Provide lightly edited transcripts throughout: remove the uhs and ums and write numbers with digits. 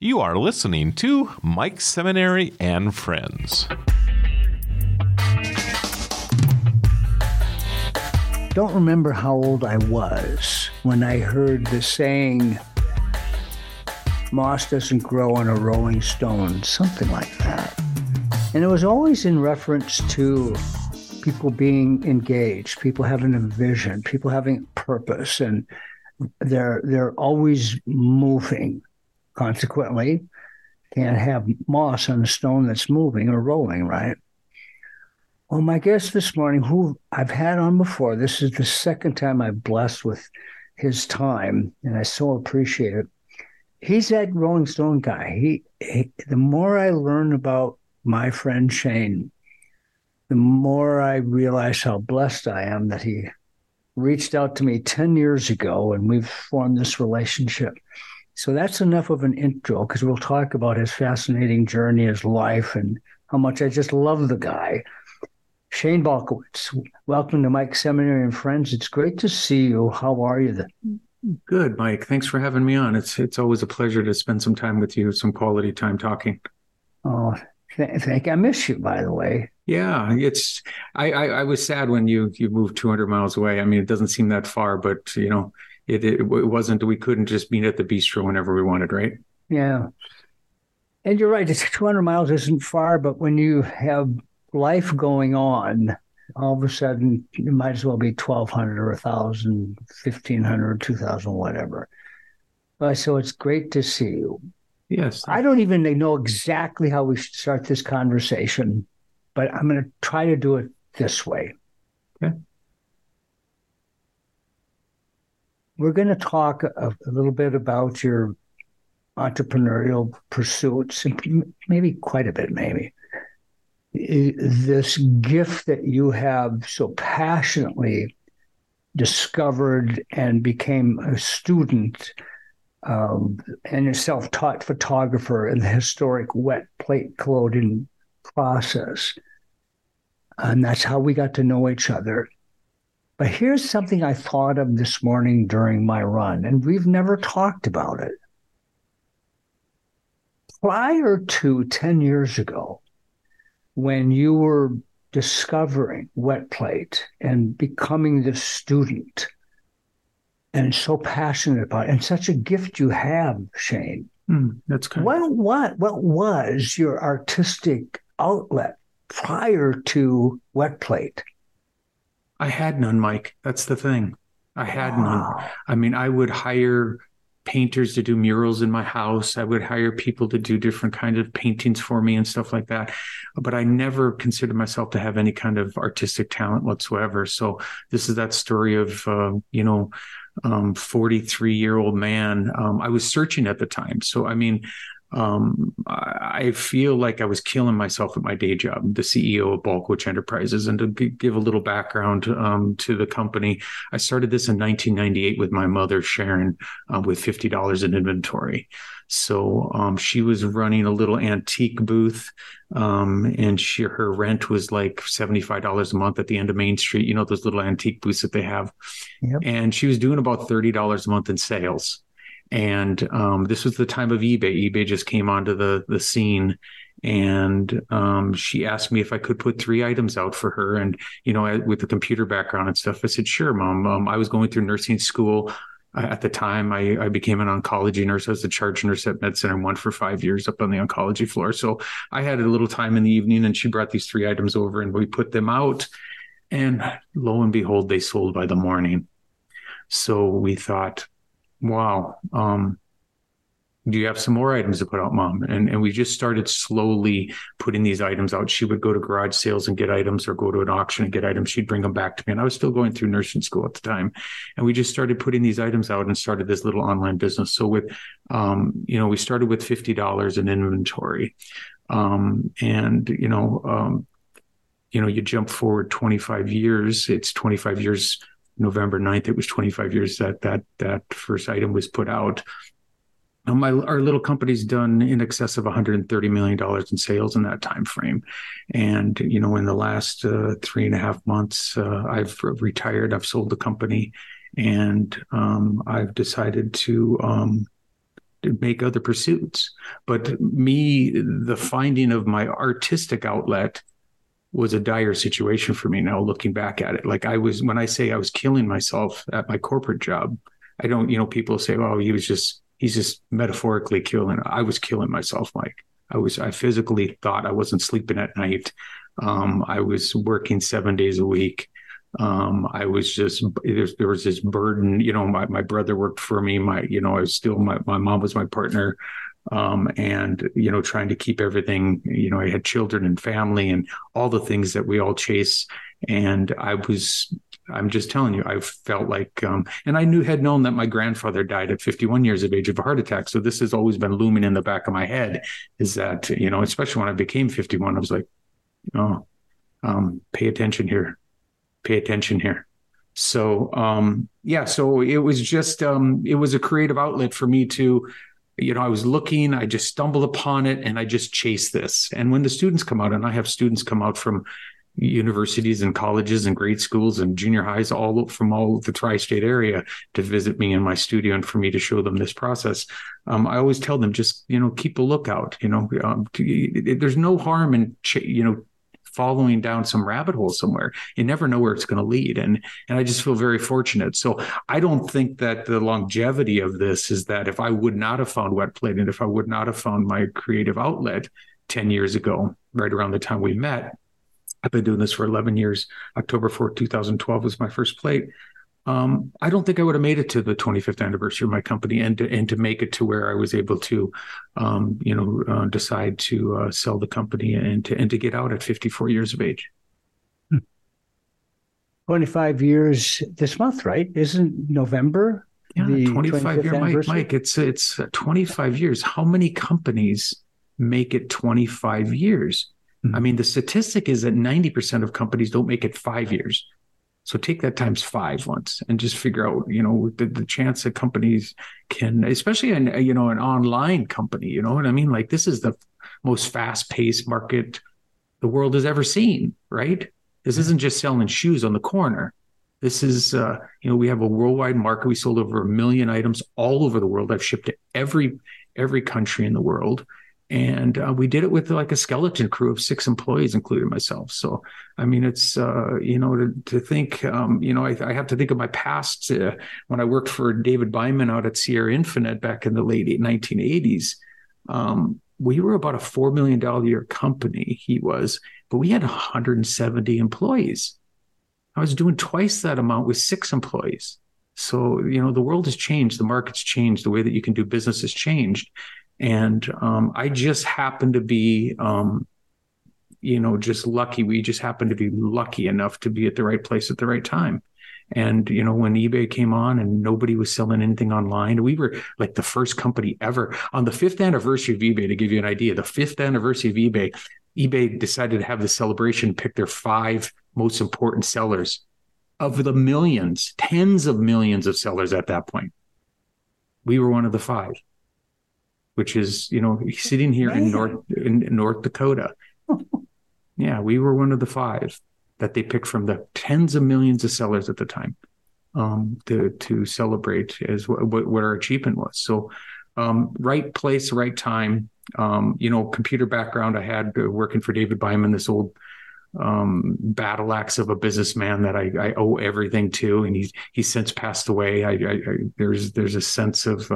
You are listening to Mike Seminary and Friends. I don't remember how old I was when I heard the saying, moss doesn't grow on a rolling stone, something like that. And it was always in reference to people being engaged, people having a vision, people having a purpose, and they're always moving. Consequently, can't have moss on a stone that's moving or rolling, right? Well, my guest this morning, who I've had on before, this is the second time I've blessed with his time, and I so appreciate it. He's that Rolling Stone guy. He the more I learn about my friend Shane, the more I realize how blessed I am that he reached out to me 10 years ago, and we've formed this relationship. So that's enough of an intro, because we'll talk about his fascinating journey, his life, and how much I just love the guy. Shane Balkowitsch, welcome to Mike Seminary and Friends. It's great to see you. How are you then? Good, Mike. Thanks for having me on. It's always a pleasure to spend some time with you, some quality time talking. Oh, thank you. I miss you, by the way. Yeah, it's. I was sad when you moved 200 miles away. I mean, it doesn't seem that far, but you know. It wasn't, we couldn't just meet at the bistro whenever we wanted, right? Yeah. And you're right, it's 200 miles isn't far, but when you have life going on, all of a sudden, you might as well be 1,200 or 1,000, 1,500, 2,000, whatever. So it's great to see you. Yes. I don't even know exactly how we should start this conversation, but I'm going to try to do it this way. Okay. We're going to talk a little bit about your entrepreneurial pursuits, and maybe quite a bit, maybe. This gift that you have so passionately discovered and became a student and a self-taught photographer in the historic wet plate collodion process. And that's how we got to know each other. But here's something I thought of this morning during my run, and we've never talked about it. Prior to 10 years ago, when you were discovering wet plate and becoming the student and so passionate about it, and such a gift you have, Shane, that's kind of... what was your artistic outlet prior to wet plate? I had none, Mike. That's the thing. I had none. I mean, I would hire painters to do murals in my house. I would hire people to do different kinds of paintings for me and stuff like that. But I never considered myself to have any kind of artistic talent whatsoever. So this is that story of, 43-year-old man. I was searching at the time. So, I mean... I feel like I was killing myself at my day job, the CEO of Balkowitsch Enterprises. And to give a little background to the company, I started this in 1998 with my mother, Sharon, with $50 in inventory. So she was running a little antique booth, and her rent was like $75 a month at the end of Main Street, you know, those little antique booths that they have. Yep. And she was doing about $30 a month in sales. And this was the time of eBay. eBay just came onto the scene, and she asked me if I could put 3 items out for her. And, you know, with the computer background and stuff, I said, sure, Mom. I was going through nursing school. At the time, I became an oncology nurse. I was a charge nurse at Med Center One for 5 years up on the oncology floor. So I had a little time in the evening, and she brought these 3 items over, and we put them out. And lo and behold, they sold by the morning. So we thought, wow. Do you have some more items to put out, Mom? And we just started slowly putting these items out. She would go to garage sales and get items, or go to an auction and get items. She'd bring them back to me. And I was still going through nursing school at the time. And we just started putting these items out and started this little online business. So with, we started with $50 in inventory. You jump forward 25 years, it's 25 years November 9th, it was 25 years that first item was put out. Our little company's done in excess of $130 million in sales in that time frame. And, you know, in the last 3.5 months, I've retired, I've sold the company, and I've decided to make other pursuits. But me, the finding of my artistic outlet was a dire situation for me now looking back at it. Like I was, when I say I was killing myself at my corporate job, I don't, you know, people say, oh, he's just metaphorically killing. I was killing myself, Mike. I physically thought I wasn't sleeping at night. I was working 7 days a week. I was just, there was this burden, you know, my brother worked for me. My mom was my partner. And, you know, trying to keep everything, you know, I had children and family and all the things that we all chase. And I'm just telling you, I felt like, and I had known that my grandfather died at 51 years of age of a heart attack. So this has always been looming in the back of my head is that, you know, especially when I became 51, I was like, oh, pay attention here. So, so it was just, it was a creative outlet for me to, you know, I was looking, I just stumbled upon it and I just chased this. And when the students come out, and I have students come out from universities and colleges and grade schools and junior highs all from the tri-state area to visit me in my studio and for me to show them this process. I always tell them, just, you know, keep a lookout, you know, there's no harm in, you know, following down some rabbit hole somewhere. You never know where it's going to lead. And I just feel very fortunate. So I don't think that the longevity of this is that if I would not have found Wet Plate and if I would not have found my creative outlet 10 years ago, right around the time we met, I've been doing this for 11 years. October 4th, 2012 was my first plate. I don't think I would have made it to the 25th anniversary of my company and to make it to where I was able to, decide to sell the company and to get out at 54 years of age. 25 years this month, right? Isn't November? Yeah, 25 year anniversary? Mike, it's 25 years. How many companies make it 25 years? Mm-hmm. I mean, the statistic is that 90% of companies don't make it 5 years. So take that times 5 months and just figure out, you know, the chance that companies can, especially in, you know, an online company, you know what I mean? Like this is the most fast-paced market the world has ever seen, right? This isn't just selling shoes on the corner. This is, we have a worldwide market. We sold over 1 million items all over the world. I've shipped to every country in the world. And we did it with like a skeleton crew of 6 employees, including myself. So, I mean, it's, to think, I have to think of my past. When I worked for David Beiman out at Sierra Infinite back in the late 1980s, we were about a $4 million a year company, he was, but we had 170 employees. I was doing twice that amount with 6 employees. So, you know, the world has changed. The market's changed. The way that you can do business has changed. And I just happened to be, just lucky. We just happened to be lucky enough to be at the right place at the right time. And, you know, when eBay came on and nobody was selling anything online, we were like the first company ever on the 5th anniversary of eBay. To give you an idea, the 5th anniversary of eBay decided to have the celebration, pick their 5 most important sellers of the millions, tens of millions of sellers at that point. We were one of the 5. Which is, you know, sitting here in North Dakota. Yeah, we were one of the 5 that they picked from the tens of millions of sellers at the time to celebrate as what our achievement was. So right place, right time. Computer background I had working for David Beiman, this old battle axe of a businessman that I owe everything to. And he's since passed away. There's a sense of...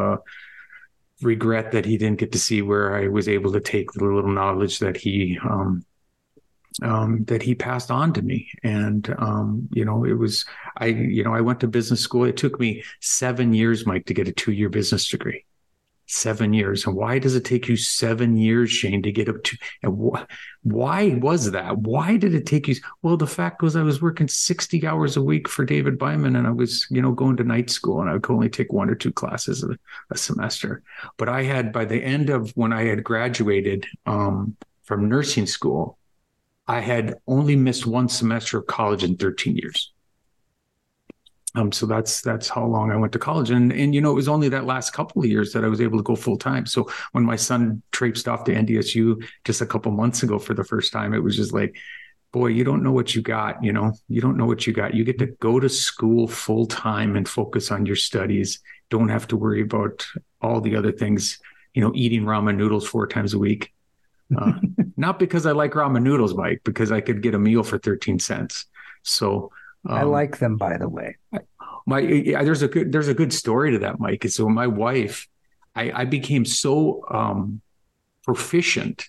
regret that he didn't get to see where I was able to take the little knowledge that he passed on to me. And, I went to business school. It took me 7 years, Mike, to get a 2-year business degree, 7 years. And why does it take you 7 years, Shane, to get up to, and why was that? Why did it take you? Well, the fact was I was working 60 hours a week for David Beiman, and I was, going to night school, and I could only take 1 or 2 classes a semester. But I had, by the end of when I had graduated from nursing school, I had only missed 1 semester of college in 13 years. So that's how long I went to college. And it was only that last couple of years that I was able to go full time. So when my son traipsed off to NDSU just a couple months ago for the first time, it was just like, boy, you don't know what you got. You don't know what you got. You get to go to school full time and focus on your studies, don't have to worry about all the other things, you know, eating ramen noodles 4 times a week. Not because I like ramen noodles, Mike, because I could get a meal for 13 cents. So I like them, by the way. There's a good story to that, Mike. So my wife, I became so proficient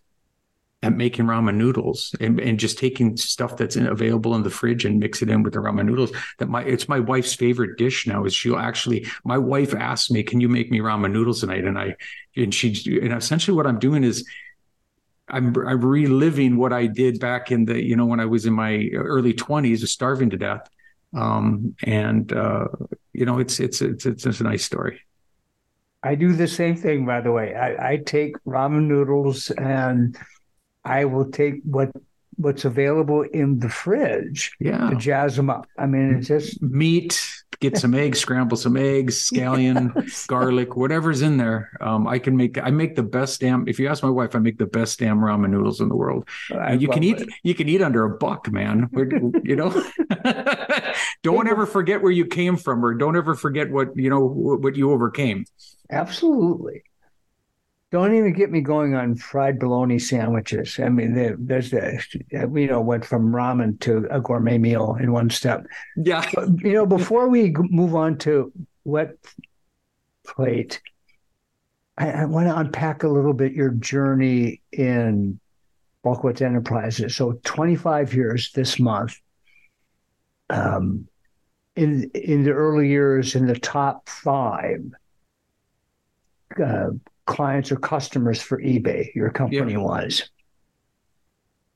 at making ramen noodles and just taking stuff that's available in the fridge and mix it in with the ramen noodles that it's my wife's favorite dish now. Is she'll actually, my wife asked me, can you make me ramen noodles tonight? And essentially what I'm doing is I'm reliving what I did back in the, you know, when I was in my early 20s, starving to death. You know, it's a nice story. I do the same thing, by the way. I take ramen noodles and I will take what's available in the fridge to jazz them up. I mean, it's just meat, get some eggs, scramble some eggs, scallion, garlic, whatever's in there. I make the best damn, if you ask my wife, I make the best damn ramen noodles in the world. You can eat under a buck, man. You know, don't ever forget where you came from, or don't ever forget what you overcame. Absolutely. Don't even get me going on fried bologna sandwiches. I mean, went from ramen to a gourmet meal in one step. Yeah. But, you know, before we move on to wet plate, I want to unpack a little bit your journey in Balkowitsch Enterprises. So 25 years this month. In the early years, in the top 5, clients or customers for eBay, your company was.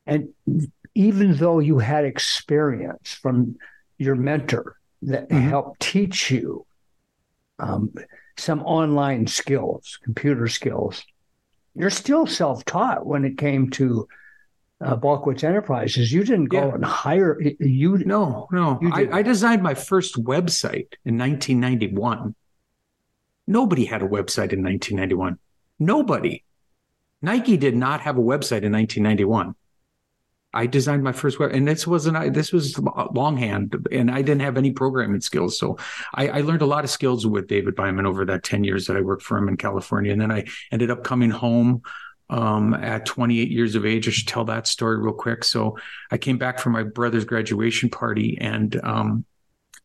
And even though you had experience from your mentor that helped teach you some online skills, computer skills, you're still self-taught when it came to Balkowitsch Enterprises. You didn't go and hire. No. I designed my first website in 1991. Nobody had a website in 1991. Nobody. Nike did not have a website in 1991. I designed my first web, and this was longhand, and I didn't have any programming skills. So I learned a lot of skills with David Beiman over that 10 years that I worked for him in California. And then I ended up coming home at 28 years of age. I should tell that story real quick. So I came back from my brother's graduation party, and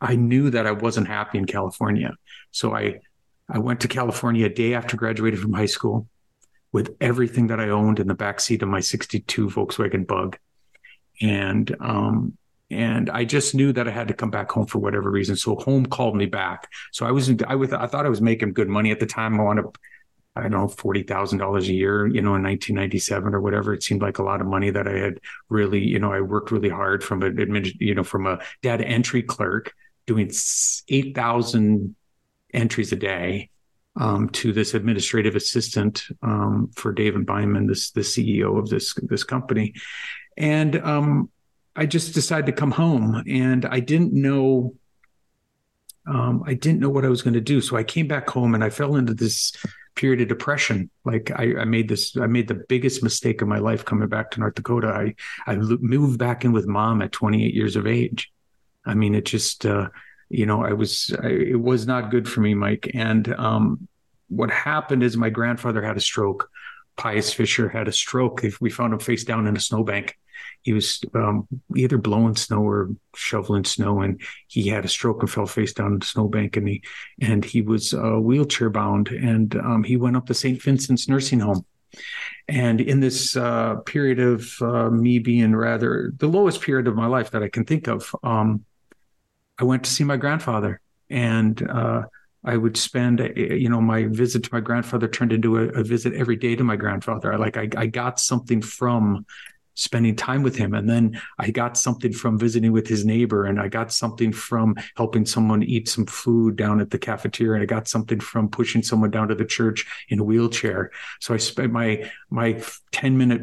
I knew that I wasn't happy in California. So I went to California a day after graduating from high school with everything that I owned in the backseat of my 62 Volkswagen Bug. And I just knew that I had to come back home for whatever reason. So home called me back. So I thought I was making good money at the time. I wanted, I don't know, $40,000 a year, you know, in 1997 or whatever. It seemed like a lot of money that I had really, you know, I worked really hard from a data entry clerk doing 8,000 entries a day to this administrative assistant for David Beiman, the CEO of this company. And I just decided to come home, and I didn't know what I was going to do. So I came back home and I fell into this period of depression. Like I made the biggest mistake of my life coming back to North Dakota. I moved back in with mom at 28 years of age. I mean, it just, you know, it was not good for me, Mike. And what happened is my grandfather had a stroke. Pius Fisher had a stroke. We found him face down in a snowbank. He was either blowing snow or shoveling snow, and he had a stroke and fell face down in the snowbank. And he was wheelchair bound, and he went up to St. Vincent's nursing home. And in this period of me being rather the lowest period of my life that I can think of, I went to see my grandfather, and I would spend, you know, my visit to my grandfather turned into a visit every day to my grandfather. I got something from spending time with him, and then I got something from visiting with his neighbor, and I got something from helping someone eat some food down at the cafeteria, and I got something from pushing someone down to the church in a wheelchair. So I spent my 10-minute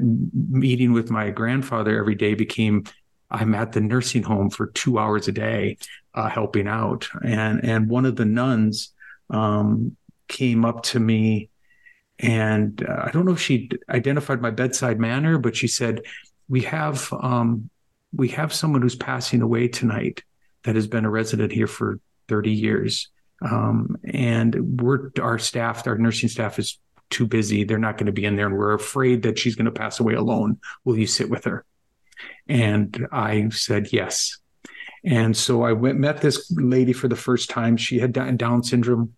meeting with my grandfather every day became, I'm at the nursing home for 2 hours a day helping out. And one of the nuns came up to me, and I don't know if she identified my bedside manner, but she said, we have someone who's passing away tonight that has been a resident here for 30 years. And our staff, our nursing staff is too busy. They're not going to be in there. And we're afraid that she's going to pass away alone. Will you sit with her? And I said, yes. And so I met this lady for the first time. She had Down syndrome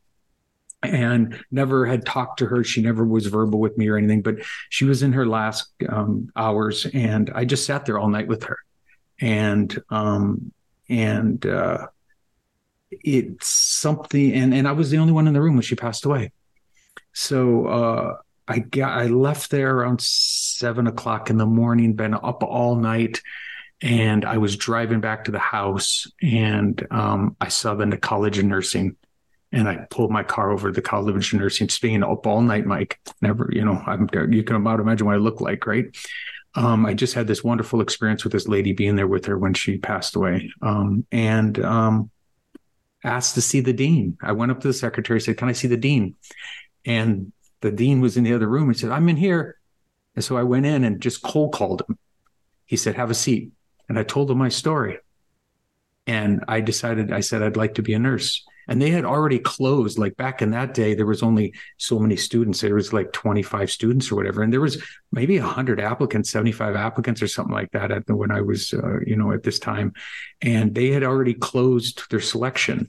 and never had talked to her. She never was verbal with me or anything, but she was in her last hours. And I just sat there all night with her. And it's something, and I was the only one in the room when she passed away. So I left there around 7 o'clock in the morning, been up all night, and I was driving back to the house, and I saw the College of Nursing, and I pulled my car over to the College of Nursing, staying up all night, Mike. Never, you can about imagine what I look like, right? I just had this wonderful experience with this lady, being there with her when she passed away, and asked to see the dean. I went up to the secretary, said, "Can I see the dean?" And the dean was in the other room. He said, "I'm in here." And so I went in and just cold called him. He said, "Have a seat." And I told him my story. And I said, I'd like to be a nurse. And they had already closed. Like back in that day, there was only so many students. There was like 25 students or whatever. And there was maybe 100 applicants, 75 applicants or something like that when I was, at this time. And they had already closed their selection.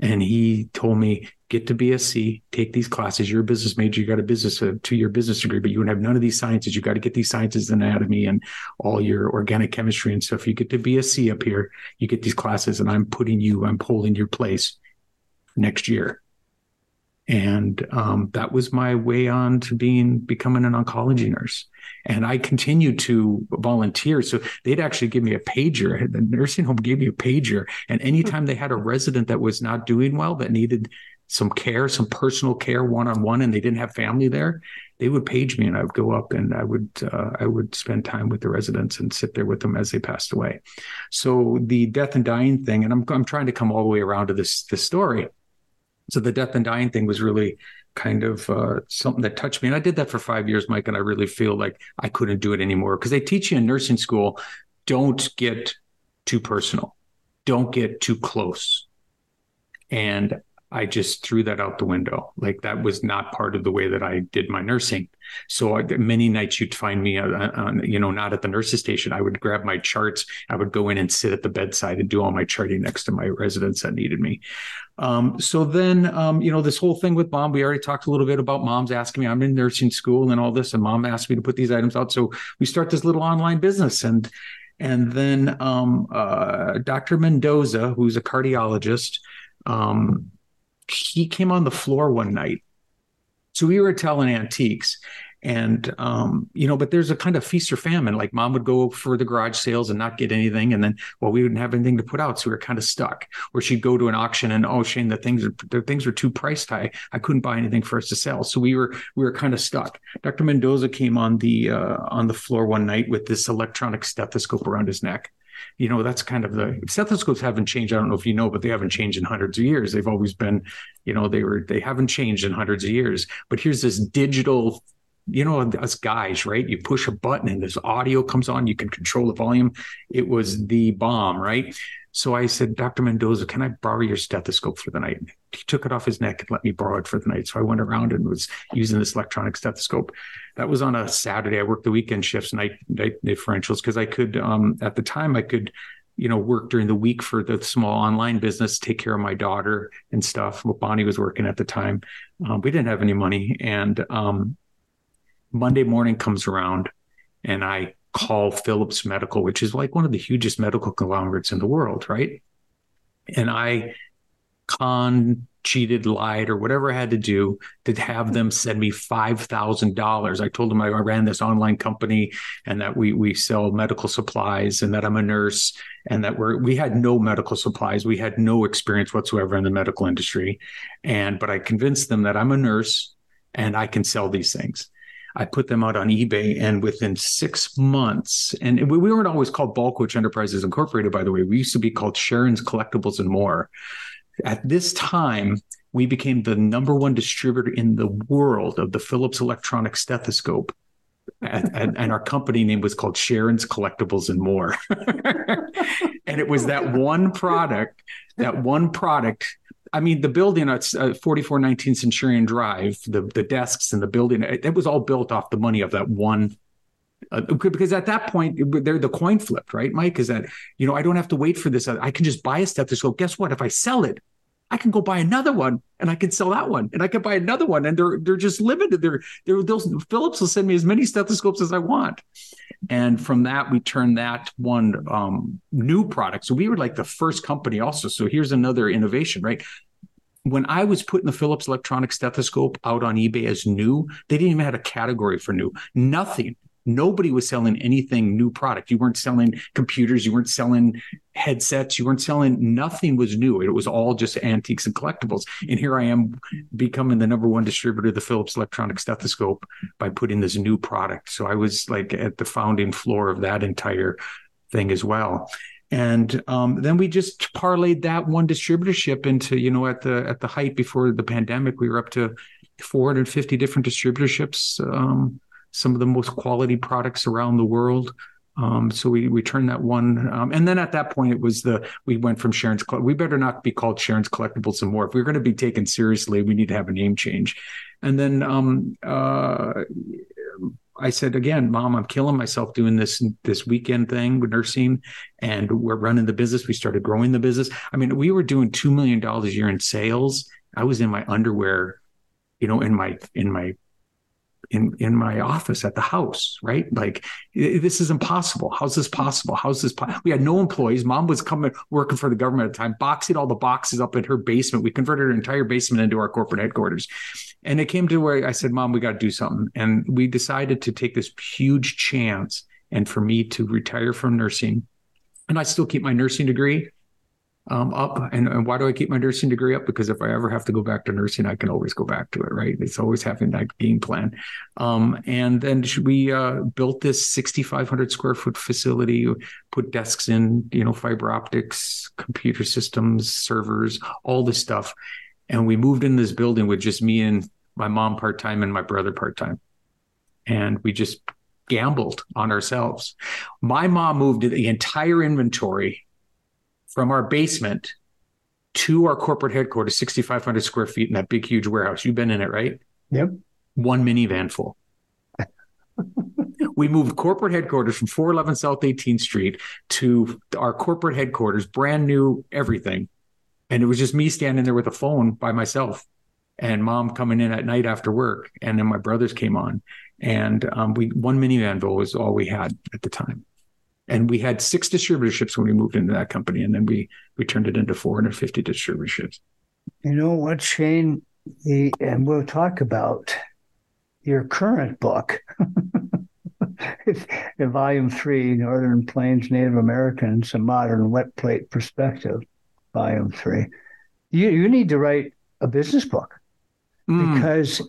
And he told me, get to BSC, take these classes. You're a business major. You got a 2-year business degree, but you wouldn't have none of these sciences. You got to get these sciences, anatomy and all your organic chemistry and stuff. You get to BSC up here, you get these classes, and I'm holding your place next year. And that was my way on to becoming an oncology nurse. And I continued to volunteer. So they'd actually give me a pager. The nursing home gave me a pager. And anytime they had a resident that was not doing well, that needed some care, some personal care, one-on-one, and they didn't have family there, they would page me, and I would go up, and I would spend time with the residents and sit there with them as they passed away. So the death and dying thing, and I'm trying to come all the way around to this story. So the death and dying thing was really kind of something that touched me. And I did that for 5 years, Mike, and I really feel like I couldn't do it anymore, because they teach you in nursing school, don't get too personal, don't get too close. And I just threw that out the window. Like that was not part of the way that I did my nursing. So many nights you'd find me, not at the nurse's station. I would grab my charts. I would go in and sit at the bedside and do all my charting next to my residents that needed me. So then, this whole thing with mom, we already talked a little bit about mom's asking me, I'm in nursing school and all this, and mom asked me to put these items out. So we start this little online business. And then Dr. Mendoza, who's a cardiologist, he came on the floor one night. So we were telling antiques and, but there's a kind of feast or famine. Like mom would go for the garage sales and not get anything. And then, we wouldn't have anything to put out. So we were kind of stuck. Or she'd go to an auction and, oh, Shane, the things are too priced high. I couldn't buy anything for us to sell. So we were kind of stuck. Dr. Mendoza came on the floor one night with this electronic stethoscope around his neck. That's kind of the stethoscopes haven't changed. I don't know if you know, but they haven't changed in hundreds of years. They've always been, they haven't changed in hundreds of years. But here's this digital, us guys, right? You push a button and this audio comes on. You can control the volume. It was the bomb, right? So I said, Dr. Mendoza, can I borrow your stethoscope for the night? He took it off his neck and let me borrow it for the night. So I went around and was using this electronic stethoscope. That was on a Saturday. I worked the weekend shifts, night differentials, because I could, at the time, I could, work during the week for the small online business, take care of my daughter and stuff. Bonnie was working at the time. We didn't have any money. And Monday morning comes around and I call Phillips Medical, which is like one of the hugest medical conglomerates in the world, right? And I cheated, lied, or whatever I had to do to have them send me $5,000. I told them I ran this online company and that we sell medical supplies and that I'm a nurse and that we had no medical supplies. We had no experience whatsoever in the medical industry. But I convinced them that I'm a nurse and I can sell these things. I put them out on eBay, and within 6 months, and we weren't always called Balkowitsch Enterprises Incorporated, by the way. We used to be called Sharon's Collectibles and More. At this time, we became the number one distributor in the world of the Philips electronic stethoscope. And our company name was called Sharon's Collectibles and More. And it was that one product I mean, the building, it's 4419 Centurion Drive, the desks and the building, it was all built off the money of that one. Because at that point, the coin flipped, right, Mike? Is that, you know, I don't have to wait for this. I can just buy a stethoscope. Guess what? If I sell it, I can go buy another one, and I can sell that one, and I can buy another one. And they're just limited. Phillips will send me as many stethoscopes as I want. And from that, we turned that one new product. So we were like the first company also. So here's another innovation, right? When I was putting the Philips electronic stethoscope out on eBay as new, they didn't even have a category for new. Nothing. Nobody was selling anything new product. You weren't selling computers. You weren't selling headsets. You weren't selling, nothing was new. It was all just antiques and collectibles. And here I am becoming the number one distributor of the Philips electronic stethoscope by putting this new product. So I was like at the founding floor of that entire thing as well. And then we just parlayed that one distributorship into, you know, at the height before the pandemic, we were up to 450 different distributorships, some of the most quality products around the world. So we turned that one. And then at that point, it was we went from Sharon's, we better not be called Sharon's Collectibles and More. If we're going to be taken seriously, we need to have a name change. And then I said, again, Mom, I'm killing myself doing this weekend thing with nursing, and we're running the business. We started growing the business. I mean, we were doing $2 million a year in sales. I was in my underwear, you know, in my office at the house, right? Like, this is impossible. How's this possible? We had no employees. Mom was working for the government at the time, boxing all the boxes up in her basement. We converted her entire basement into our corporate headquarters. And it came to where I said, Mom, we got to do something. And we decided to take this huge chance. And for me to retire from nursing, and I still keep my nursing degree up. And why do I keep my nursing degree up? Because if I ever have to go back to nursing, I can always go back to it, right? It's always having that game plan. And then we built this 6,500 square foot facility, put desks in, you know, fiber optics, computer systems, servers, all this stuff. And we moved in this building with just me and my mom part-time and my brother part-time. And we just gambled on ourselves. My mom moved the entire inventory from our basement to our corporate headquarters, 6,500 square feet in that big, huge warehouse. You've been in it, right? Yep. One minivan full. We moved corporate headquarters from 411 South 18th Street to our corporate headquarters, brand new everything. And it was just me standing there with a phone by myself and Mom coming in at night after work. And then my brothers came on, and one minivan full was all we had at the time. And we had 6 distributorships when we moved into that company. And then we turned it into 450 distributorships. You know what, Shane? And we'll talk about your current book, in Volume 3, Northern Plains Native Americans, a Modern Wet Plate Perspective, Volume 3. You need to write a business book because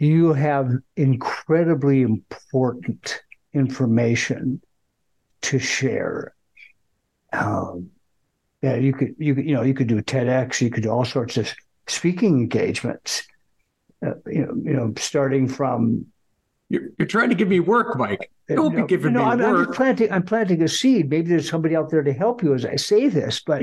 you have incredibly important information to share. You could do TEDx. You could do all sorts of speaking engagements. Starting from. You're trying to give me work, Mike. Don't be giving me work. I'm planting a seed. Maybe there's somebody out there to help you as I say this. But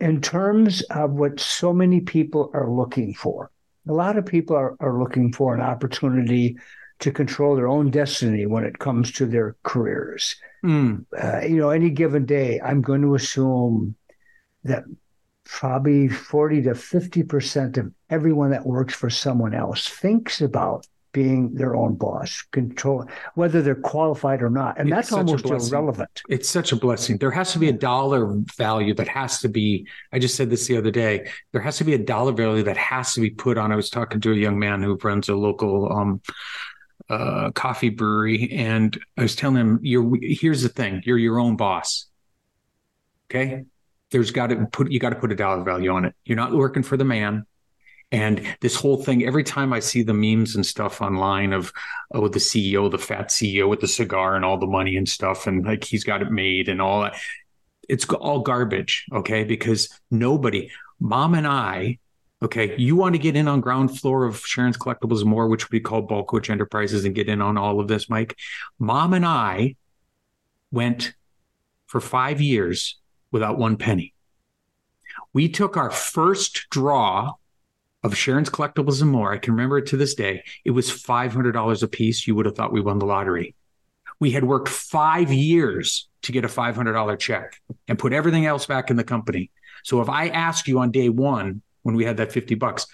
in terms of what so many people are looking for. A lot of people are looking for an opportunity to control their own destiny when it comes to their careers. Any given day, I'm going to assume that probably 40 to 50% of everyone that works for someone else thinks about being their own boss, control, whether they're qualified or not. And that's almost irrelevant. It's such a blessing. There has to be a dollar value that has to be, I just said this the other day, there has to be a dollar value that has to be put on. I was talking to a young man who runs a local coffee brewery, and I was telling him, here's the thing, you're your own boss. Okay. You got to put a dollar value on it. You're not working for the man. And this whole thing, every time I see the memes and stuff online of, oh, the CEO, the fat CEO with the cigar and all the money and stuff, and like he's got it made and all that, it's all garbage, okay? Because nobody, Mom and I, okay, you want to get in on ground floor of Sharon's Collectibles and More, which we call Balkowitsch Enterprises, and get in on all of this, Mike. Mom and I went for 5 years without one penny. We took our first draw of Sharon's Collectibles and More. I can remember it to this day. It was $500 a piece. You would have thought we won the lottery. We had worked 5 years to get a $500 check and put everything else back in the company. So if I asked you on day one, when we had that $50,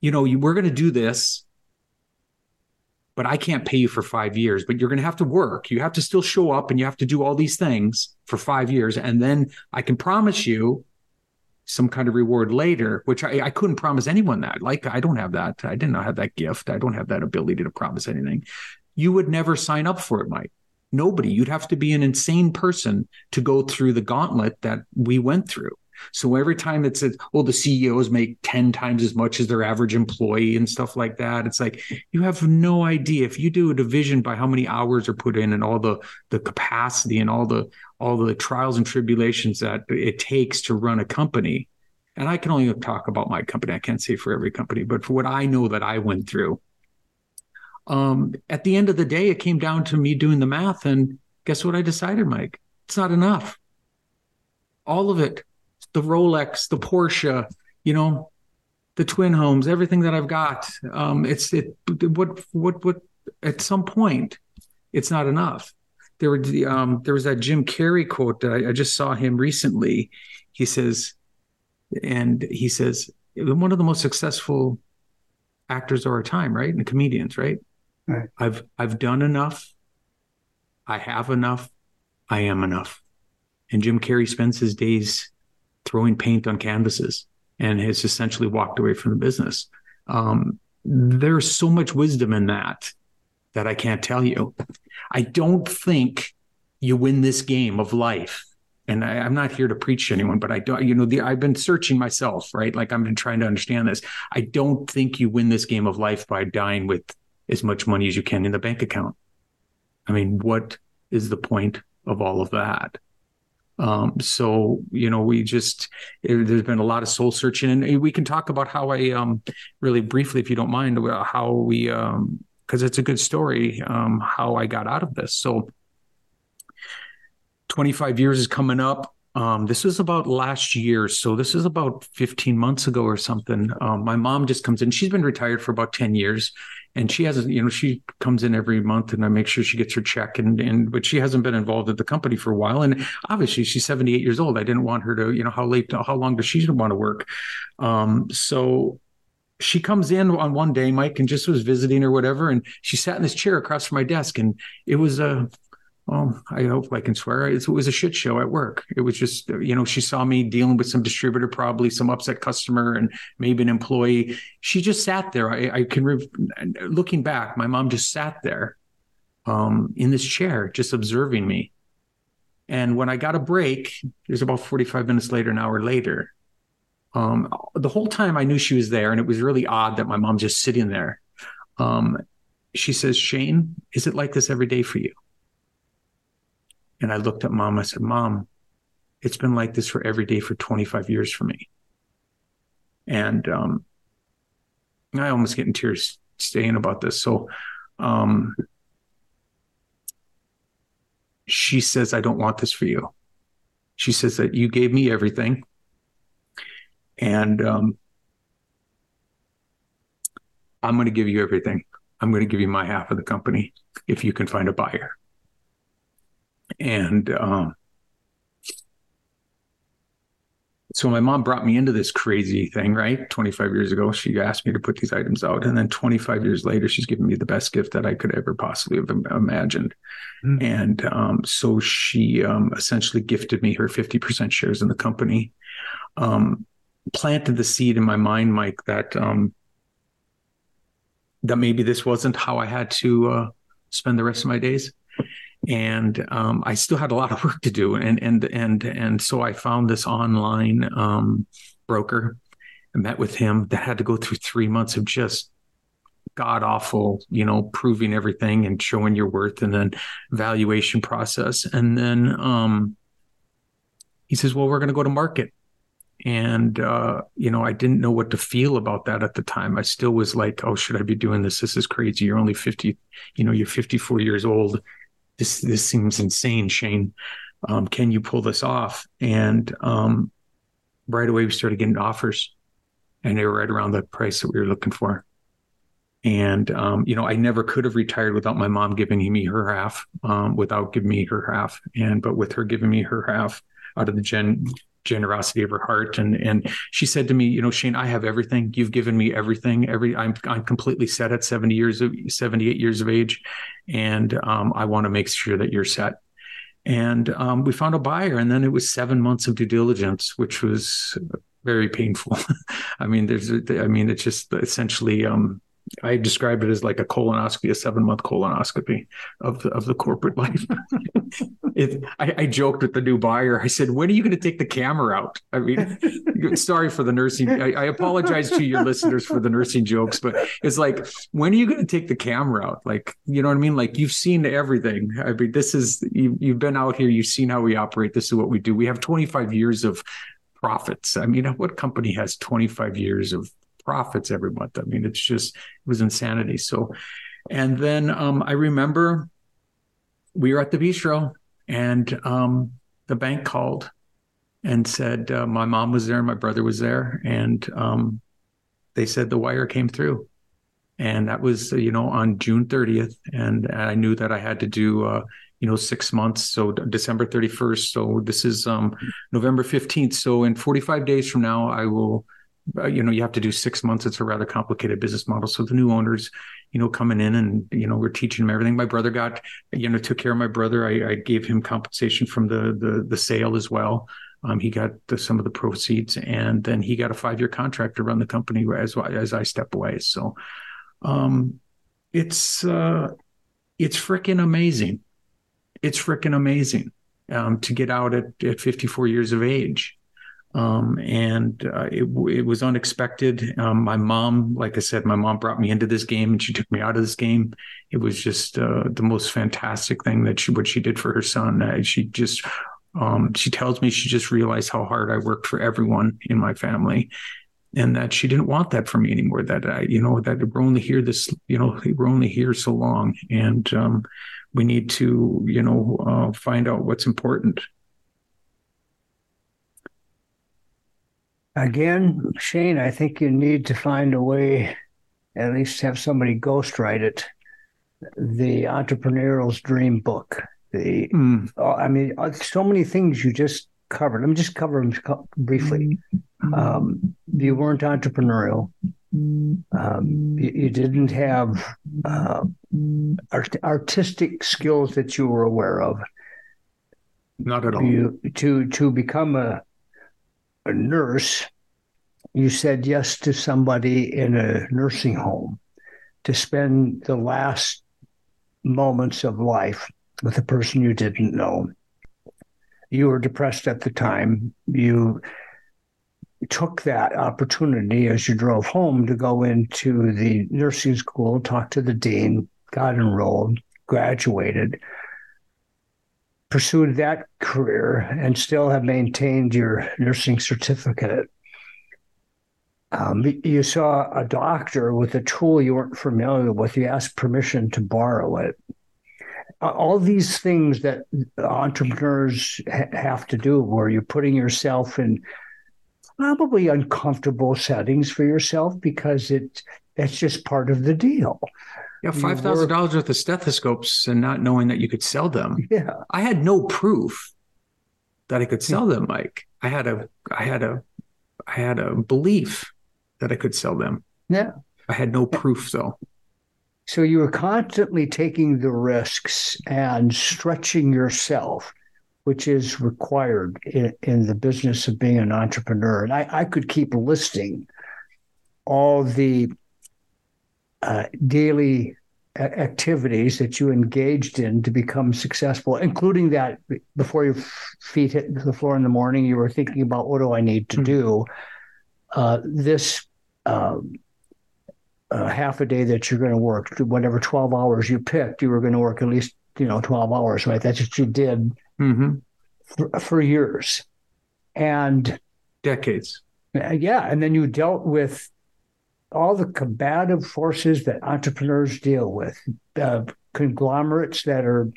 you know, we're going to do this, but I can't pay you for 5 years, but you're going to have to work. You have to still show up and you have to do all these things for 5 years. And then I can promise you some kind of reward later, which I couldn't promise anyone that. Like, I don't have that. I did not have that gift. I don't have that ability to promise anything. You would never sign up for it, Mike. Nobody. You'd have to be an insane person to go through the gauntlet that we went through. So every time it says, well, the CEOs make 10 times as much as their average employee and stuff like that, it's like, you have no idea. If you do a division by how many hours are put in and all the capacity and all the trials and tribulations that it takes to run a company. And I can only talk about my company. I can't say for every company, but for what I know that I went through. At the end of the day, it came down to me doing the math. And guess what I decided, Mike? It's not enough. All of it. The Rolex, the Porsche, you know, the twin homes, everything that I've got. What at some point it's not enough. There was that Jim Carrey quote that I just saw him recently. He says, one of the most successful actors of our time, right? And comedians, right? Right. I've done enough. I have enough. I am enough. And Jim Carrey spends his days throwing paint on canvases and has essentially walked away from the business. There's so much wisdom in that I can't tell you. I don't think you win this game of life. And I'm not here to preach to anyone, but I don't, you know, I've been searching myself, right? Like I've been trying to understand this. I don't think you win this game of life by dying with as much money as you can in the bank account. I mean, what is the point of all of that? So, you know, there's been a lot of soul searching, and we can talk about how I, really briefly, if you don't mind, how we, cause it's a good story, how I got out of this. So 25 years is coming up. This was about last year. So this is about 15 months ago or something. My mom just comes in. She's been retired for about 10 years and she hasn't, you know, she comes in every month and I make sure she gets her check but she hasn't been involved at the company for a while. And obviously she's 78 years old. I didn't want her to, you know, how long does she want to work? So she comes in on one day, Mike, and just was visiting or whatever. And she sat in this chair across from my desk and it was I hope I can swear. It was a shit show at work. It was just, you know, she saw me dealing with some distributor, probably some upset customer and maybe an employee. She just sat there. Looking back, my mom just sat there in this chair, just observing me. And when I got a break, it was about 45 minutes later, an hour later. The whole time I knew she was there, and it was really odd that my mom's just sitting there. She says, "Shane, is it like this every day for you?" And I looked at mom. I said, "Mom, it's been like this for every day for 25 years for me." And I almost get in tears saying about this. So she says, "I don't want this for you." She says that you gave me everything. And I'm going to give you everything. I'm going to give you my half of the company if you can find a buyer. And so my mom brought me into this crazy thing, right? 25 years ago, she asked me to put these items out. And then 25 years later, she's given me the best gift that I could ever possibly have imagined. Mm-hmm. And so she essentially gifted me her 50% shares in the company, planted the seed in my mind, Mike, that that maybe this wasn't how I had to spend the rest of my days. And I still had a lot of work to do, and so I found this online broker and met with him. That had to go through 3 months of just god awful, you know, proving everything and showing your worth, and then valuation process. And then he says, "Well, we're going to go to market." And you know, I didn't know what to feel about that at the time. I still was like, "Oh, should I be doing this? This is crazy. You're only 50. You know, you're 54 years old. This seems insane, Shane." Can you pull this off? And right away, we started getting offers, and they were right around the price that we were looking for. And, you know, I never could have retired without my mom giving me her half, but with her giving me her half out of the generosity of her heart. And she said to me, you know, Shane, I have everything. You've given me everything. I'm completely set at 78 years of age. And, I want to make sure that you're set. And, we found a buyer, and then it was 7 months of due diligence, which was very painful. I mean, it's just essentially, I described it as like a 7-month colonoscopy of the corporate life. I joked with the new buyer. I said, when are you going to take the camera out? I mean, sorry for the nursing. I apologize to your listeners for the nursing jokes, but it's like, when are you going to take the camera out? Like, you know what I mean? Like, you've seen everything. I mean, you've been out here, you've seen how we operate. This is what we do. We have 25 years of profits. I mean, what company has 25 years of profits every month? I mean, it was insanity. So, and then I remember we were at the bistro, and the bank called and said, my mom was there and my brother was there, and they said the wire came through, and that was, you know, on June 30th, and I knew that I had to do 6 months. So December 31st. So this is November 15th. So in 45 days from now, I will. You have to do 6 months. It's a rather complicated business model. So the new owners, coming in, and, we're teaching them everything. My brother took care of my brother. I gave him compensation from the sale as well. He got some of the proceeds, and then he got a 5-year contract to run the company as I step away. So it's freaking amazing. It's freaking amazing to get out at 54 years of age. It was unexpected. My mom, like I said, my mom brought me into this game, and she took me out of this game. It was just the most fantastic thing what she did for her son. She tells me she just realized how hard I worked for everyone in my family, and that she didn't want that for me anymore. That that we're only here so long, and we need to find out what's important. Again, Shane, I think you need to find a way, at least have somebody ghostwrite it, the entrepreneurial's dream book. I mean, so many things you just covered. Let me just cover them briefly. You weren't entrepreneurial. You didn't have artistic skills that you were aware of. Not at all. To become a nurse, you said yes to somebody in a nursing home to spend the last moments of life with a person you didn't know. You were depressed at the time. You took that opportunity as you drove home to go into the nursing school, talk to the dean, got enrolled, graduated, pursued that career, and still have maintained your nursing certificate. You saw a doctor with a tool you weren't familiar with. You asked permission to borrow it. All these things that entrepreneurs have to do, where you're putting yourself in probably uncomfortable settings for yourself, because that's just part of the deal. Yeah, $5,000 worth of stethoscopes and not knowing that you could sell them. Yeah, I had no proof that I could sell them, Mike. I had a belief that I could sell them. Yeah, I had no proof though. So you were constantly taking the risks and stretching yourself, which is required in the business of being an entrepreneur. And I could keep listing all the daily activities that you engaged in to become successful, including that before your feet hit the floor in the morning, you were thinking about, what do I need to do? This half a day that you're going to work, whatever 12 hours you picked, you were going to work at least 12 hours, right? That's what you did for years and decades. Yeah. And then you dealt with all the combative forces that entrepreneurs deal with, conglomerates that are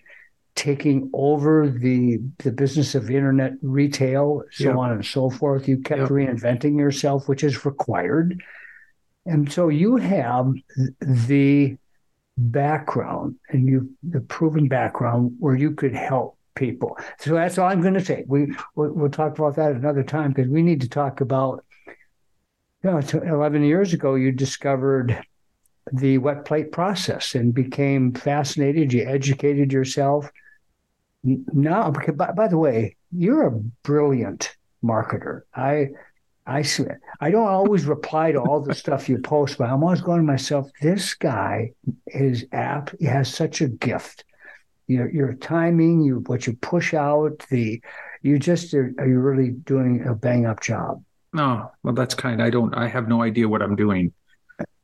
taking over the business of internet retail, so on and so forth. You kept reinventing yourself, which is required. And so you have the background and the proven background where you could help people. So that's all I'm going to say. We'll talk about that another time, because we need to talk about, 11 years ago, you discovered the wet plate process and became fascinated. You educated yourself. Now, by the way, you're a brilliant marketer. I don't always reply to all the stuff you post, but I'm always going to myself, this guy, his app, he has such a gift. Your timing, what you push out, you're really doing a bang up job. Oh, well, that's kind. I have no idea what I'm doing.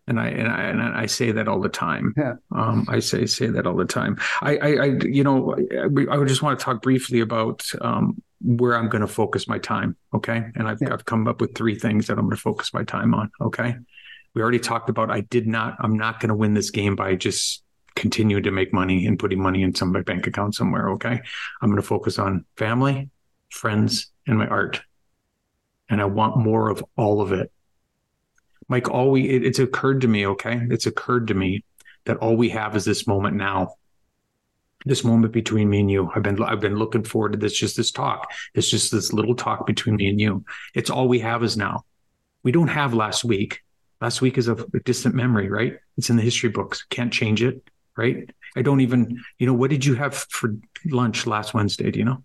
And I say that all the time. Yeah. I say that all the time. I just want to talk briefly about where I'm going to focus my time. Okay. And I've come up with three things that I'm going to focus my time on. Okay. We already talked about, I'm not going to win this game by just continuing to make money and putting money in my bank account somewhere. Okay. I'm going to focus on family, friends, and my art. And I want more of all of it. Mike, it's occurred to me, okay? It's occurred to me that all we have is this moment now, this moment between me and you. I've been looking forward to this, just this talk. It's just this little talk between me and you. It's all we have is now. We don't have last week. Last week is a distant memory, right? It's in the history books. Can't change it, right? I don't even, what did you have for lunch last Wednesday? Do you know?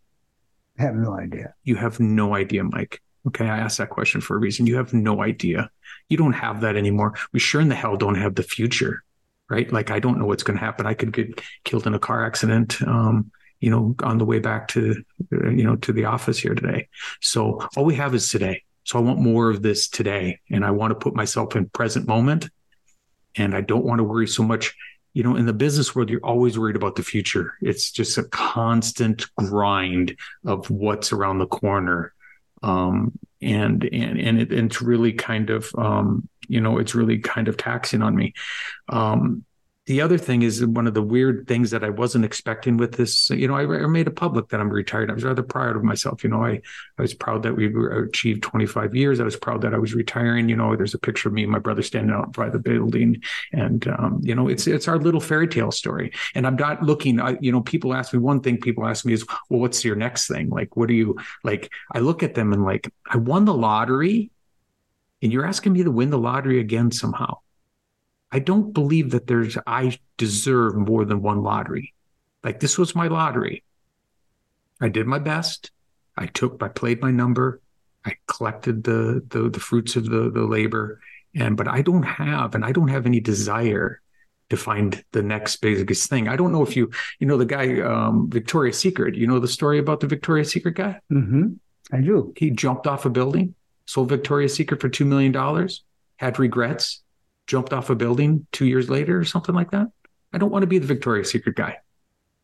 I have no idea. You have no idea, Mike. Okay, I asked that question for a reason. You have no idea. You don't have that anymore. We sure in the hell don't have the future, right? Like, I don't know what's going to happen. I could get killed in a car accident, on the way back to, to the office here today. So all we have is today. So I want more of this today. And I want to put myself in present moment. And I don't want to worry so much. In the business world, you're always worried about the future. It's just a constant grind of what's around the corner. It's really kind of, it's really kind of taxing on me. The other thing is one of the weird things that I wasn't expecting with this, I made it public that I'm retired. I was rather proud of myself. I was proud that we achieved 25 years. I was proud that I was retiring. There's a picture of me and my brother standing out by the building. And, it's our little fairy tale story. And I'm not looking, people ask me one thing, is, well, what's your next thing? Like, what do you like? I look at them and like, I won the lottery and you're asking me to win the lottery again somehow. I don't believe that I deserve more than one lottery. Like, this was my lottery. I did my best. I played my number. I collected the fruits of the labor. But I don't have any desire to find the next biggest thing. I don't know if the guy, Victoria's Secret, the story about the Victoria's Secret guy? Mm-hmm. I do. He jumped off a building, sold Victoria's Secret for $2 million, had regrets, jumped off a building 2 years later or something like that. I don't want to be the Victoria's Secret guy,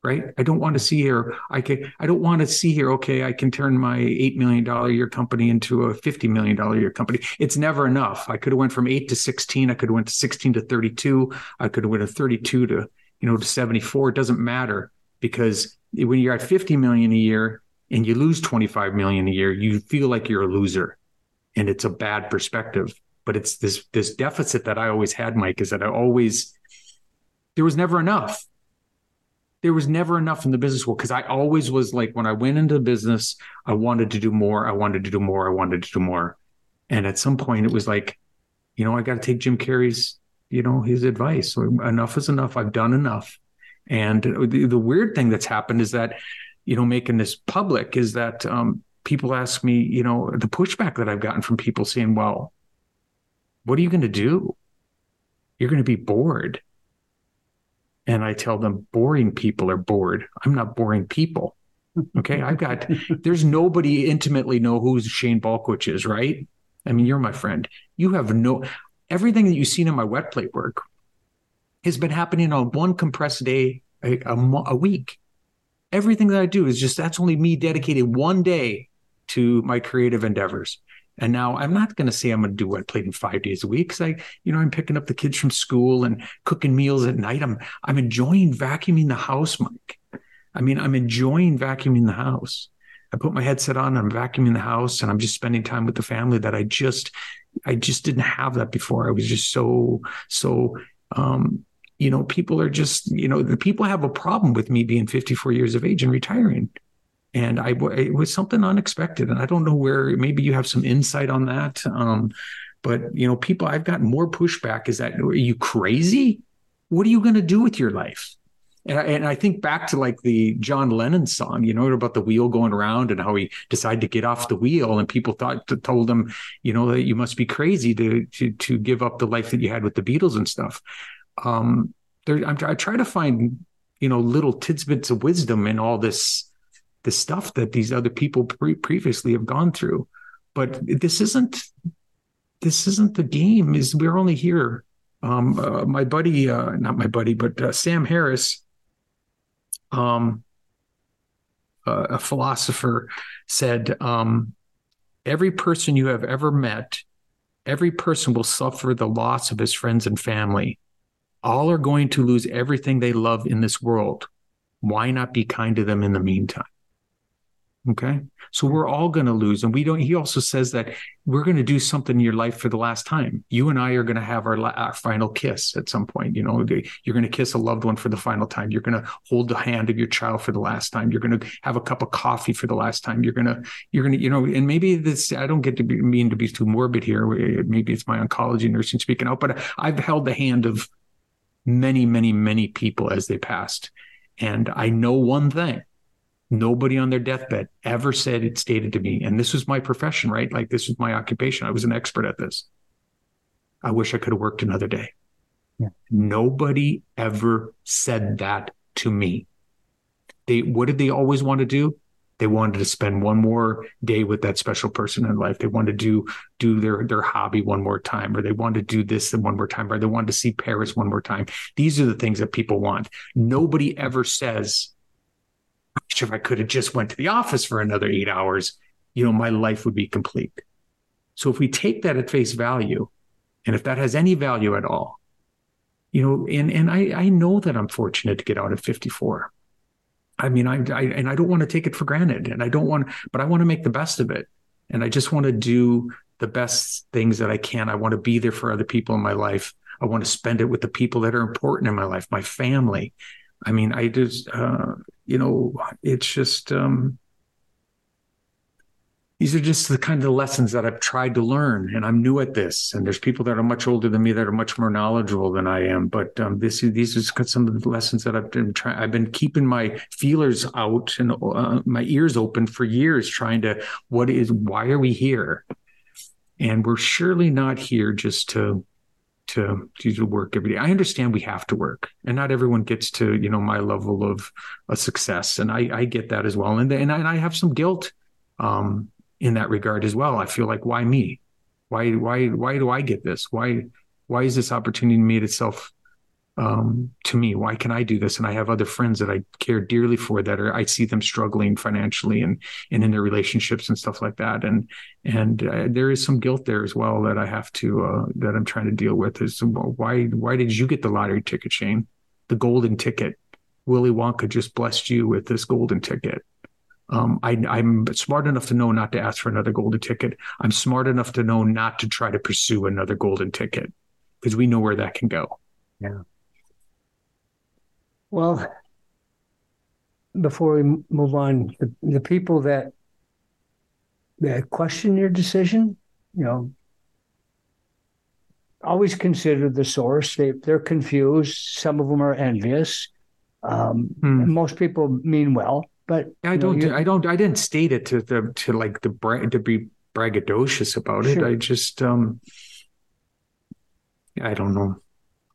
right? I don't want to see here. I don't want to see here. Okay. I can turn my $8 million a year company into a $50 million a year company. It's never enough. I could have went from 8 to 16. I could have went to 16 to 32. I could have went to 32 to, to 74. It doesn't matter, because when you're at 50 million a year and you lose 25 million a year, you feel like you're a loser, and it's a bad perspective. But it's this deficit that I always had, Mike, is that there was never enough. There was never enough in the business world, because I always was like, when I went into business, I wanted to do more. I wanted to do more. I wanted to do more. And at some point it was like, I got to take Jim Carrey's, his advice. Enough is enough. I've done enough. And the weird thing that's happened is that, making this public is that people ask me, the pushback that I've gotten from people saying, well, what are you going to do? You're going to be bored. And I tell them, boring people are bored. I'm not boring people. Okay. There's nobody intimately know who Shane Balkowitsch is, right? I mean, you're my friend. Everything that you've seen in my wet plate work has been happening on one compressed day, a week. Everything that I do is that's only me dedicated one day to my creative endeavors. And now I'm not going to say I'm going to do wet plate in 5 days a week, because I'm picking up the kids from school and cooking meals at night. I'm enjoying vacuuming the house, Mike. I mean, I'm enjoying vacuuming the house. I put my headset on, and I'm vacuuming the house, and I'm just spending time with the family that I just didn't have that before. I was just so, you know, people are just, you know, the people have a problem with me being 54 years of age and retiring. And it was something unexpected. And I don't know where, maybe you have some insight on that. But, you know, people, I've gotten more pushback. Is that, are you crazy? What are you going to do with your life? And I think back to like the John Lennon song, you know, about the wheel going around and how he decided to get off the wheel. And people told him, you know, that you must be crazy to give up the life that you had with the Beatles and stuff. I try to find, you know, little tidbits of wisdom in all this stuff that these other people previously have gone through. But this isn't the game. Is we're only here. Sam Harris, a philosopher, said, every person you have ever met, every person will suffer the loss of his friends and family. All are going to lose everything they love in this world. Why not be kind to them in the meantime? Okay. So we're all going to lose. And he also says that we're going to do something in your life for the last time. You and I are going to have our final kiss at some point. You know, you're going to kiss a loved one for the final time. You're going to hold the hand of your child for the last time. You're going to have a cup of coffee for the last time. You're going to, you know, and maybe this, I don't mean to be too morbid here. Maybe it's my oncology nursing speaking out, but I've held the hand of many, many, many people as they passed. And I know one thing. Nobody on their deathbed ever said it stated to me. And this was my profession, right? Like this was my occupation. I was an expert at this. I wish I could have worked another day. Yeah. Nobody ever said that to me. What did they always want to do? They wanted to spend one more day with that special person in life. They wanted to do their hobby one more time, or they wanted to do this one more time, or they wanted to see Paris one more time. These are the things that people want. Nobody ever says, if I could have just went to the office for another 8 hours, you know, my life would be complete. So if we take that at face value, and if that has any value at all, you know, and I know that I'm fortunate to get out at 54. I mean, I don't want to take it for granted, and I don't want, but I want to make the best of it. And I just want to do the best things that I can. I want to be there for other people in my life. I want to spend it with the people that are important in my life, my family. I mean, I just, you know, it's just, these are just the kind of lessons that I've tried to learn, and I'm new at this. And there's people that are much older than me that are much more knowledgeable than I am. But these are some of the lessons that I've been trying. I've been keeping my feelers out and my ears open for years, trying to, why are we here? And we're surely not here just to work every day. I understand we have to work, and not everyone gets to, you know, my level of success. And I get that as well. And I have some guilt in that regard as well. I feel like, why me? Why do I get this? Why is this opportunity made itself to me? Why can I do this? And I have other friends that I care dearly for that are, I see them struggling financially and in their relationships and stuff like that. And there is some guilt there as well that I have to, that I'm trying to deal with, is why did you get the lottery ticket, Shane? The golden ticket. Willy Wonka just blessed you with this golden ticket. I'm smart enough to know not to ask for another golden ticket. I'm smart enough to know not to try to pursue another golden ticket, because we know where that can go. Yeah. Well, before we move on, the people that question your decision, you know, always consider the source. They're confused. Some of them are envious. Most people mean well. But I didn't state it to be braggadocious about it. Sure. I just, I don't know.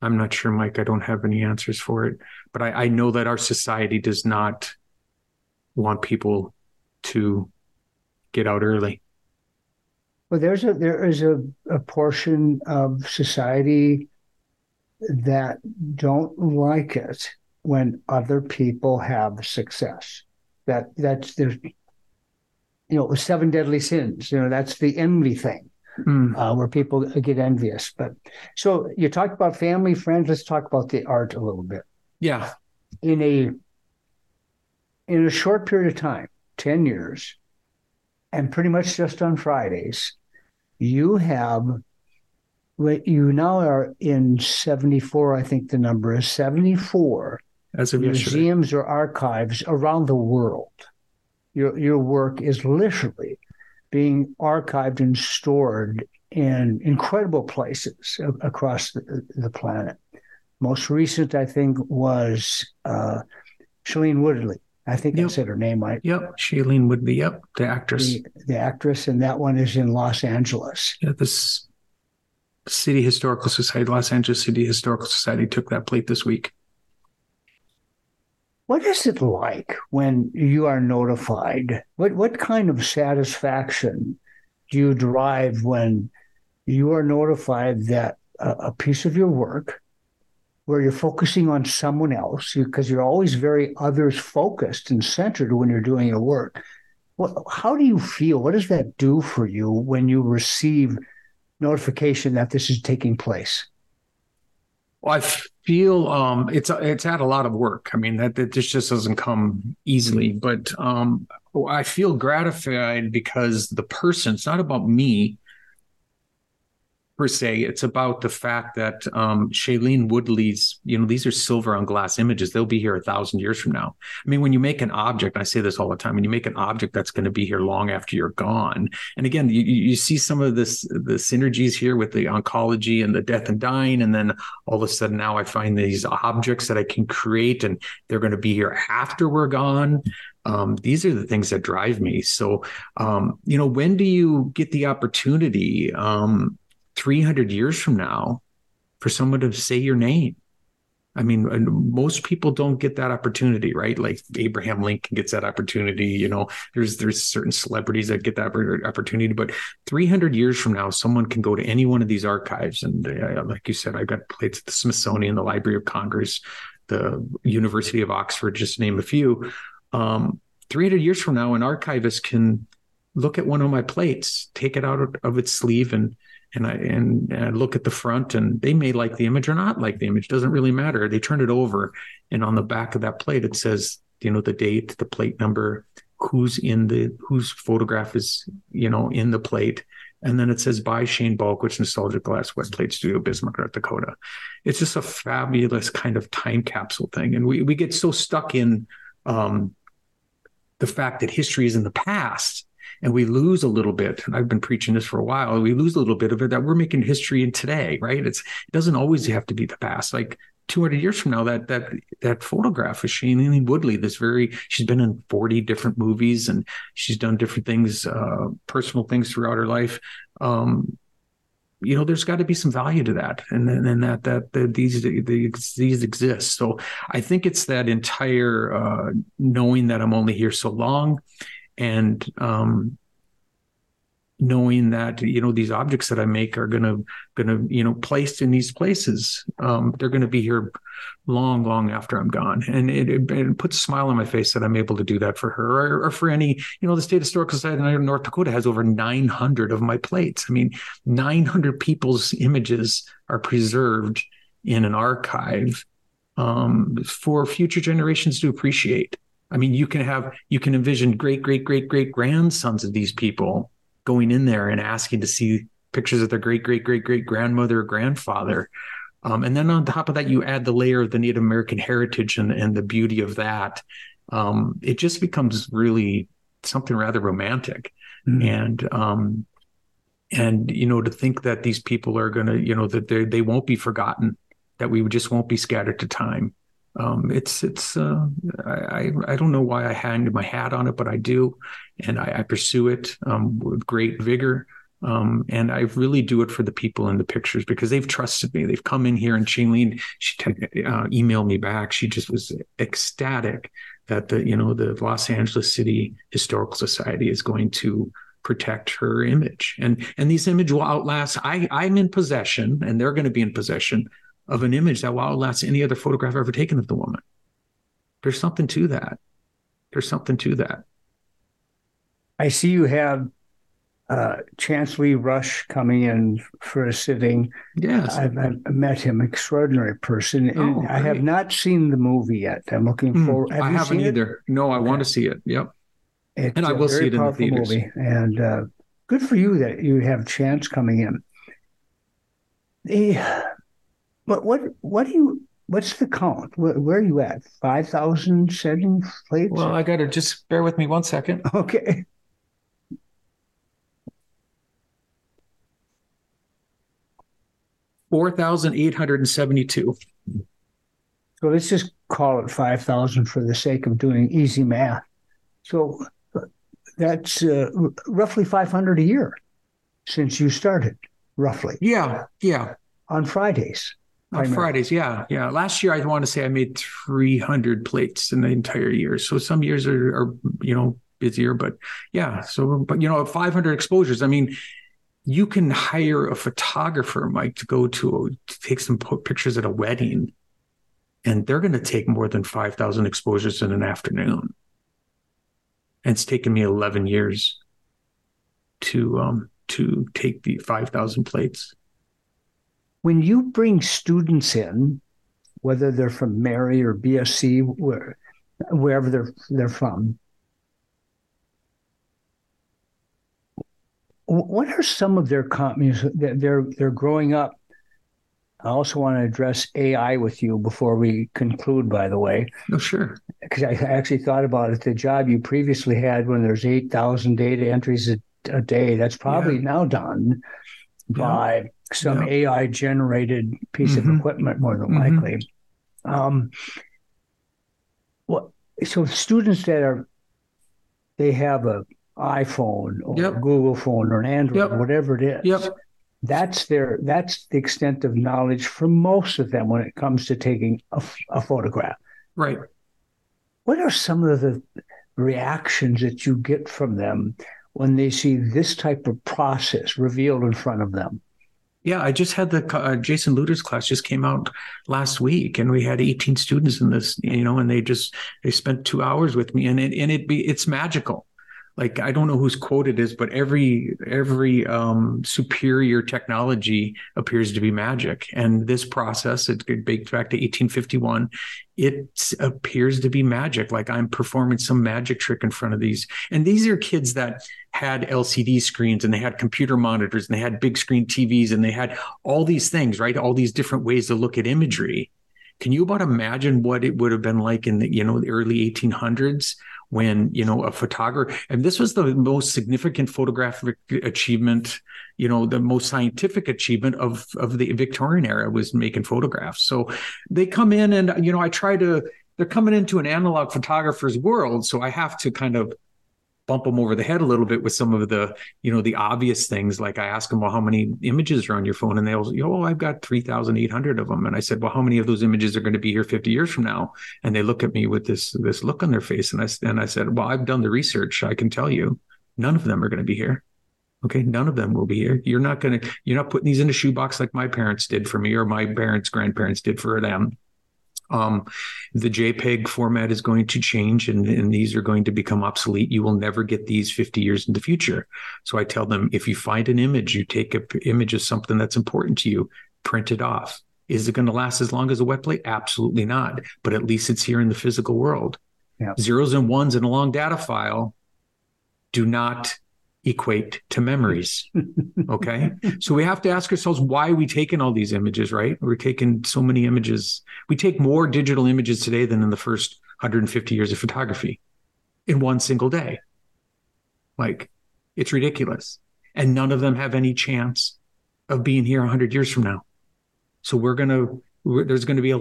I'm not sure, Mike. I don't have any answers for it, but I know that our society does not want people to get out early. Well, there is a portion of society that don't like it when other people have success. That's there's, you know, 7 deadly sins. You know, that's the envy thing, where people get envious. But so you talked about family, friends. Let's talk about the art a little bit. Yeah. In a in a short period of time, 10 years, and pretty much just on Fridays, you now are in 74, I think the number is 74 as of museums yesterday, or archives around the world. Your work is literally being archived and stored in incredible places across the planet. Most recent, I think, was Shailene Woodley. I think I said her name right. Yep, Shailene Woodley, yep, the actress. The actress, and that one is in Los Angeles. Yeah, this City Historical Society, Los Angeles City Historical Society took that plate this week. What is it like when you are notified? What kind of satisfaction do you derive when you are notified that a piece of your work, where you're focusing on someone else, because you're always very others focused and centered when you're doing your work. How do you feel? What does that do for you when you receive notification that this is taking place? Well, I feel it's had a lot of work. I mean, that this just doesn't come easily, but I feel gratified because the person, it's not about me per se, it's about the fact that Shailene Woodley's, these are silver on glass images. They'll be here 1,000 years from now. I mean, when you make an object, and I say this all the time, when you make an object that's going to be here long after you're gone. And again, you see some of this, the synergies here with the oncology and the death and dying. And then all of a sudden now I find these objects that I can create and they're going to be here after we're gone. These are the things that drive me. So, when do you get the opportunity, 300 years from now, for someone to say your name? I mean, most people don't get that opportunity, right? Like Abraham Lincoln gets that opportunity. There's certain celebrities that get that opportunity. But 300 years from now, someone can go to any one of these archives. And like you said, I've got plates at the Smithsonian, the Library of Congress, the University of Oxford, just to name a few. 300 years from now, an archivist can look at one of my plates, take it out of its sleeve, and I look at the front, and they may like the image or not like the image. Doesn't really matter. They turn it over, and on the back of that plate, it says, the date, the plate number, whose photograph is, in the plate. And then it says, by Shane Balkowitsch, Nostalgic Glass, West Plate Studio, Bismarck, North Dakota. It's just a fabulous kind of time capsule thing. And we get so stuck in the fact that history is in the past. And we lose a little bit, and I've been preaching this for a while, we lose a little bit of it, that we're making history in today, right? It doesn't always have to be the past. Like 200 years from now, that photograph of Shailene Woodley, she's been in 40 different movies, and she's done different things, personal things throughout her life. There's got to be some value to that, and these exist. So I think it's that entire knowing that I'm only here so long, and knowing that these objects that I make are gonna placed in these places, they're gonna be here long after I'm gone, and it puts a smile on my face that I'm able to do that for her or for any. The State Historical Society of North Dakota has over 900 of my plates. I mean, 900 people's images are preserved in an archive for future generations to appreciate. I mean, you can envision great grandsons of these people going in there and asking to see pictures of their great grandmother or grandfather. And then on top of that, you add the layer of the Native American heritage and the beauty of that. It just becomes really something rather romantic. Mm-hmm. And to think that these people are going to, that they won't be forgotten, that we just won't be scattered to time. I don't know why I hang my hat on it, but I do. And I pursue it with great vigor. And I really do it for the people in the pictures because they've trusted me. They've come in here, and Shailene, she emailed me back. She just was ecstatic that the Los Angeles City Historical Society is going to protect her image. And these images will outlast, I'm in possession, and they're going to be in possession of an image that will outlast any other photograph ever taken of the woman. There's something to that. I see you have Chancery Rush coming in for a sitting. Yes. I've met him, extraordinary person. And I have not seen the movie yet. I'm looking forward. I haven't either. No, I want to see it. Yep. It's and I will see it in the theaters. Movie. And good for you that you have Chance coming in. What's the count? Where are you at? 5,000 setting plates? Well, I got to just bear with me one second. Okay. $4,872. So let's just call it 5,000 for the sake of doing easy math. So that's roughly 500 a year since you started, roughly. Yeah, yeah. On Fridays. On Fridays, yeah, yeah. Last year, I want to say I made 300 plates in the entire year. So some years are busier, but yeah. So, but 500 exposures. I mean, you can hire a photographer, Mike, to go to take some pictures at a wedding, and they're going to take more than 5,000 exposures in an afternoon. And it's taken me 11 years to take the 5,000 plates. When you bring students in, whether they're from Mary or BSC, wherever they're from, what are some of their comments? They're growing up. I also want to address AI with you before we conclude, by the way. Oh, sure. Because I actually thought about it. The job you previously had when there's 8,000 data entries a day, that's probably now done by some AI-generated piece of equipment, more than likely. So students that they have an iPhone or a Google phone or an Android, whatever it is, that's the extent of knowledge for most of them when it comes to taking a photograph. Right. What are some of the reactions that you get from them when they see this type of process revealed in front of them? Yeah, I just had the Jason Luder's class just came out last week, and we had 18 students in this, and they spent 2 hours with me, and it's magical. Like, I don't know whose quote it is, but every superior technology appears to be magic, and this process, it dates back to 1851. It appears to be magic. Like, I'm performing some magic trick in front of these, and these are kids that had LCD screens, and they had computer monitors, and they had big screen TVs, and they had all these things, right? All these different ways to look at imagery. Can you about imagine what it would have been like in the the early 1800s? When, a photographer, and this was the most significant photographic achievement, the most scientific achievement of the Victorian era was making photographs. So they come in and, they're coming into an analog photographer's world. So I have to kind of bump them over the head a little bit with some of the, the obvious things. Like, I ask them, well, how many images are on your phone? And they'll say, I've got 3,800 of them. And I said, well, how many of those images are going to be here 50 years from now? And they look at me with this look on their face. And I said, well, I've done the research. I can tell you, none of them are going to be here. Okay. None of them will be here. You're not putting these in a shoebox like my parents did for me, or my parents' grandparents did for them. The JPEG format is going to change, and these are going to become obsolete. You will never get these 50 years in the future. So I tell them, if you find an image, you take an image of something that's important to you, print it off. Is it going to last as long as a wet plate? Absolutely not. But at least it's here in the physical world. Yeah. Zeros and ones in a long data file do not equate to memories. Okay. So we have to ask ourselves, why are we taking all these images, right? We're taking so many images. We take more digital images today than in the first 150 years of photography in one single day. Like, it's ridiculous. And none of them have any chance of being here 100 years from now. So there's going to be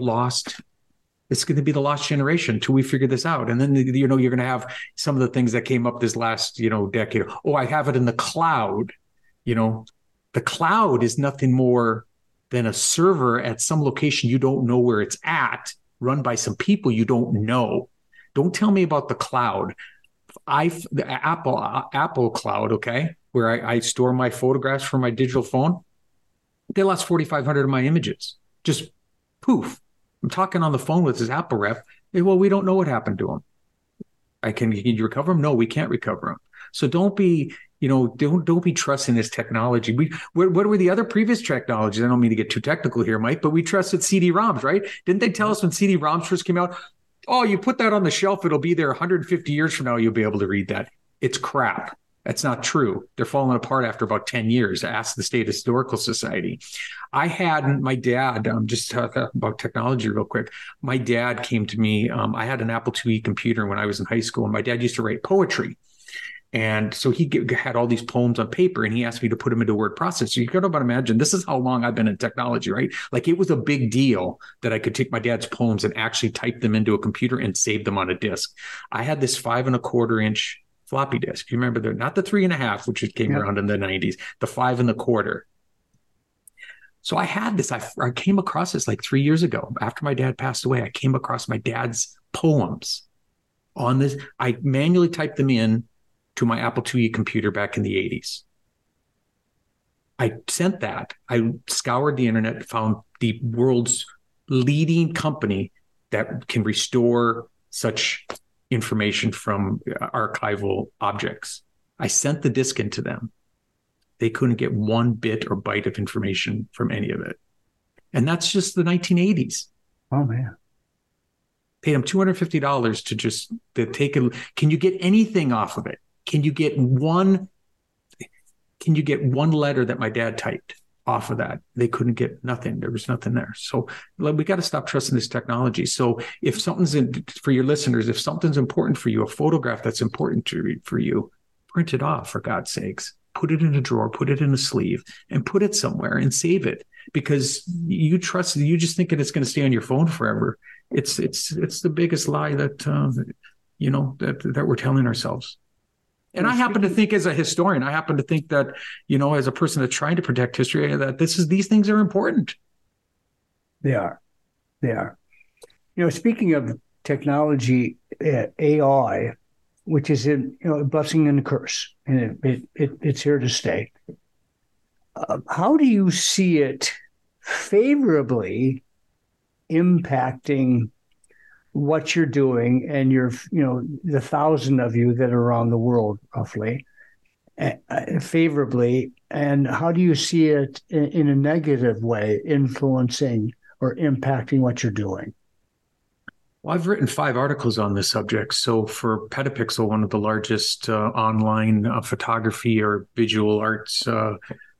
it's going to be the lost generation until we figure this out. And then, you're going to have some of the things that came up this last, decade. Oh, I have it in the cloud. The cloud is nothing more than a server at some location you don't know where it's at, run by some people you don't know. Don't tell me about the cloud. The Apple Cloud, okay, where I store my photographs from my digital phone. They lost 4,500 of my images. Just poof. I'm talking on the phone with this Apple rep. Well, we don't know what happened to him. Can you recover him? No, we can't recover him. So don't be, don't be trusting this technology. What were the other previous technologies? I don't mean to get too technical here, Mike, but we trusted CD-ROMs, right? Didn't they tell us when CD-ROMs first came out, oh, you put that on the shelf, it'll be there 150 years from now, you'll be able to read that. It's crap. That's not true. They're falling apart after about 10 years. Ask the State Historical Society. My dad, just talk about technology real quick. My dad came to me. I had an Apple IIe computer when I was in high school, and my dad used to write poetry. And so he had all these poems on paper, and he asked me to put them into word processor. You can about imagine, this is how long I've been in technology, right? Like, it was a big deal that I could take my dad's poems and actually type them into a computer and save them on a disk. I had this 5.25-inch floppy disk. You remember, they're not the 3.5, which came around in the 90s, the 5.25. So I had this, I came across this like 3 years ago after my dad passed away. I came across my dad's poems on this. I manually typed them in to my Apple IIe computer back in the 80s. I sent that. I scoured the internet, found the world's leading company that can restore such information from archival objects. I sent the disk into them. They couldn't get one bit or byte of information from any of it. And that's just the 1980s. Oh, man. Paid them $250 to just take it. Can you get anything off of it? Can you get one letter that my dad typed off of that? They couldn't get nothing. There was nothing there. So we got to stop trusting this technology. So if something's for your listeners, if something's important for you, a photograph that's important for you, print it off, for God's sakes. Put it in a drawer, put it in a sleeve, and put it somewhere and save it, because you just thinking it's going to stay on your phone forever. It's the biggest lie that, that we're telling ourselves. And I happen to think, as a historian, I happen to think that, as a person that's trying to protect history, that these things are important. They are. Speaking of technology, AI, which is a blessing and a curse, and it's here to stay. How do you see it favorably impacting what you're doing, and the 1,000 of you that are around the world, roughly, favorably, and how do you see it in a negative way influencing or impacting what you're doing? Well, I've written 5 articles on this subject. So for Petapixel, one of the largest online photography or visual arts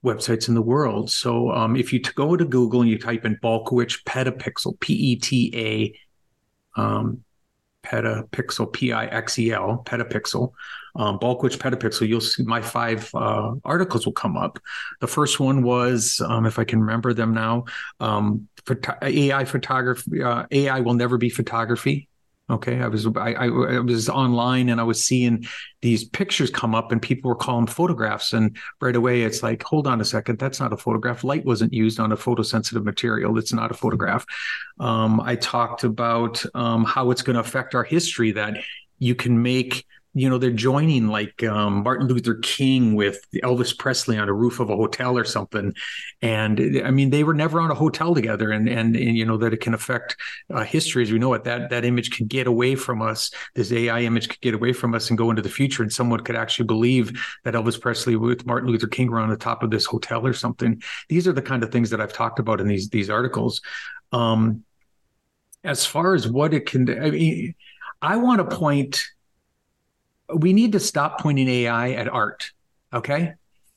websites in the world. So if you go to Google and you type in Balkowitsch Petapixel, P-E-T-A, Petapixel, P-I-X-E-L, Petapixel, Balkowitsch Petapixel, you'll see my 5 articles will come up. The first one was, if I can remember them now, AI photography. AI will never be photography. Okay, I was online and I was seeing these pictures come up, and people were calling them photographs. And right away, it's like, hold on a second, that's not a photograph. Light wasn't used on a photosensitive material. It's not a photograph. I talked about how it's going to affect our history, that you can make, they're joining like Martin Luther King with Elvis Presley on a roof of a hotel or something. And I mean, they were never on a hotel together, and that it can affect history as we know it. That image could get away from us. This AI image could get away from us and go into the future. And someone could actually believe that Elvis Presley with Martin Luther King were on the top of this hotel or something. These are the kind of things that I've talked about in these articles. As far as what it can, I want to point... We need to stop pointing AI at art, okay?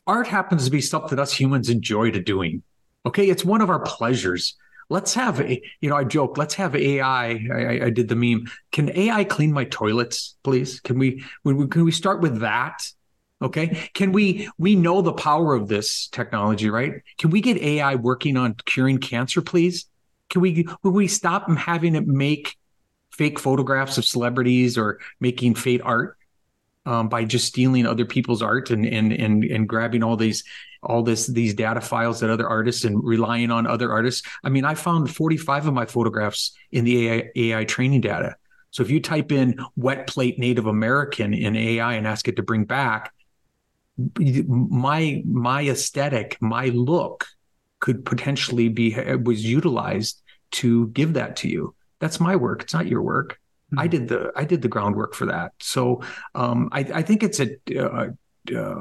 Art happens to be something us humans enjoy doing, okay? It's one of our pleasures. Let's have, I joke, let's have AI. I did the meme. Can AI clean my toilets, please? Can we start with that, okay? Can we know the power of this technology, right? Can we get AI working on curing cancer, please? Will we stop them having it make fake photographs of celebrities or making fake art? By just stealing other people's art and grabbing these data files that other artists, and relying on other artists. I mean, I found 45 of my photographs in the AI training data. So if you type in wet plate Native American in AI and ask it to bring back, my aesthetic, my look could potentially was utilized to give that to you. That's my work. It's not your work. I did the groundwork for that. So I think it's a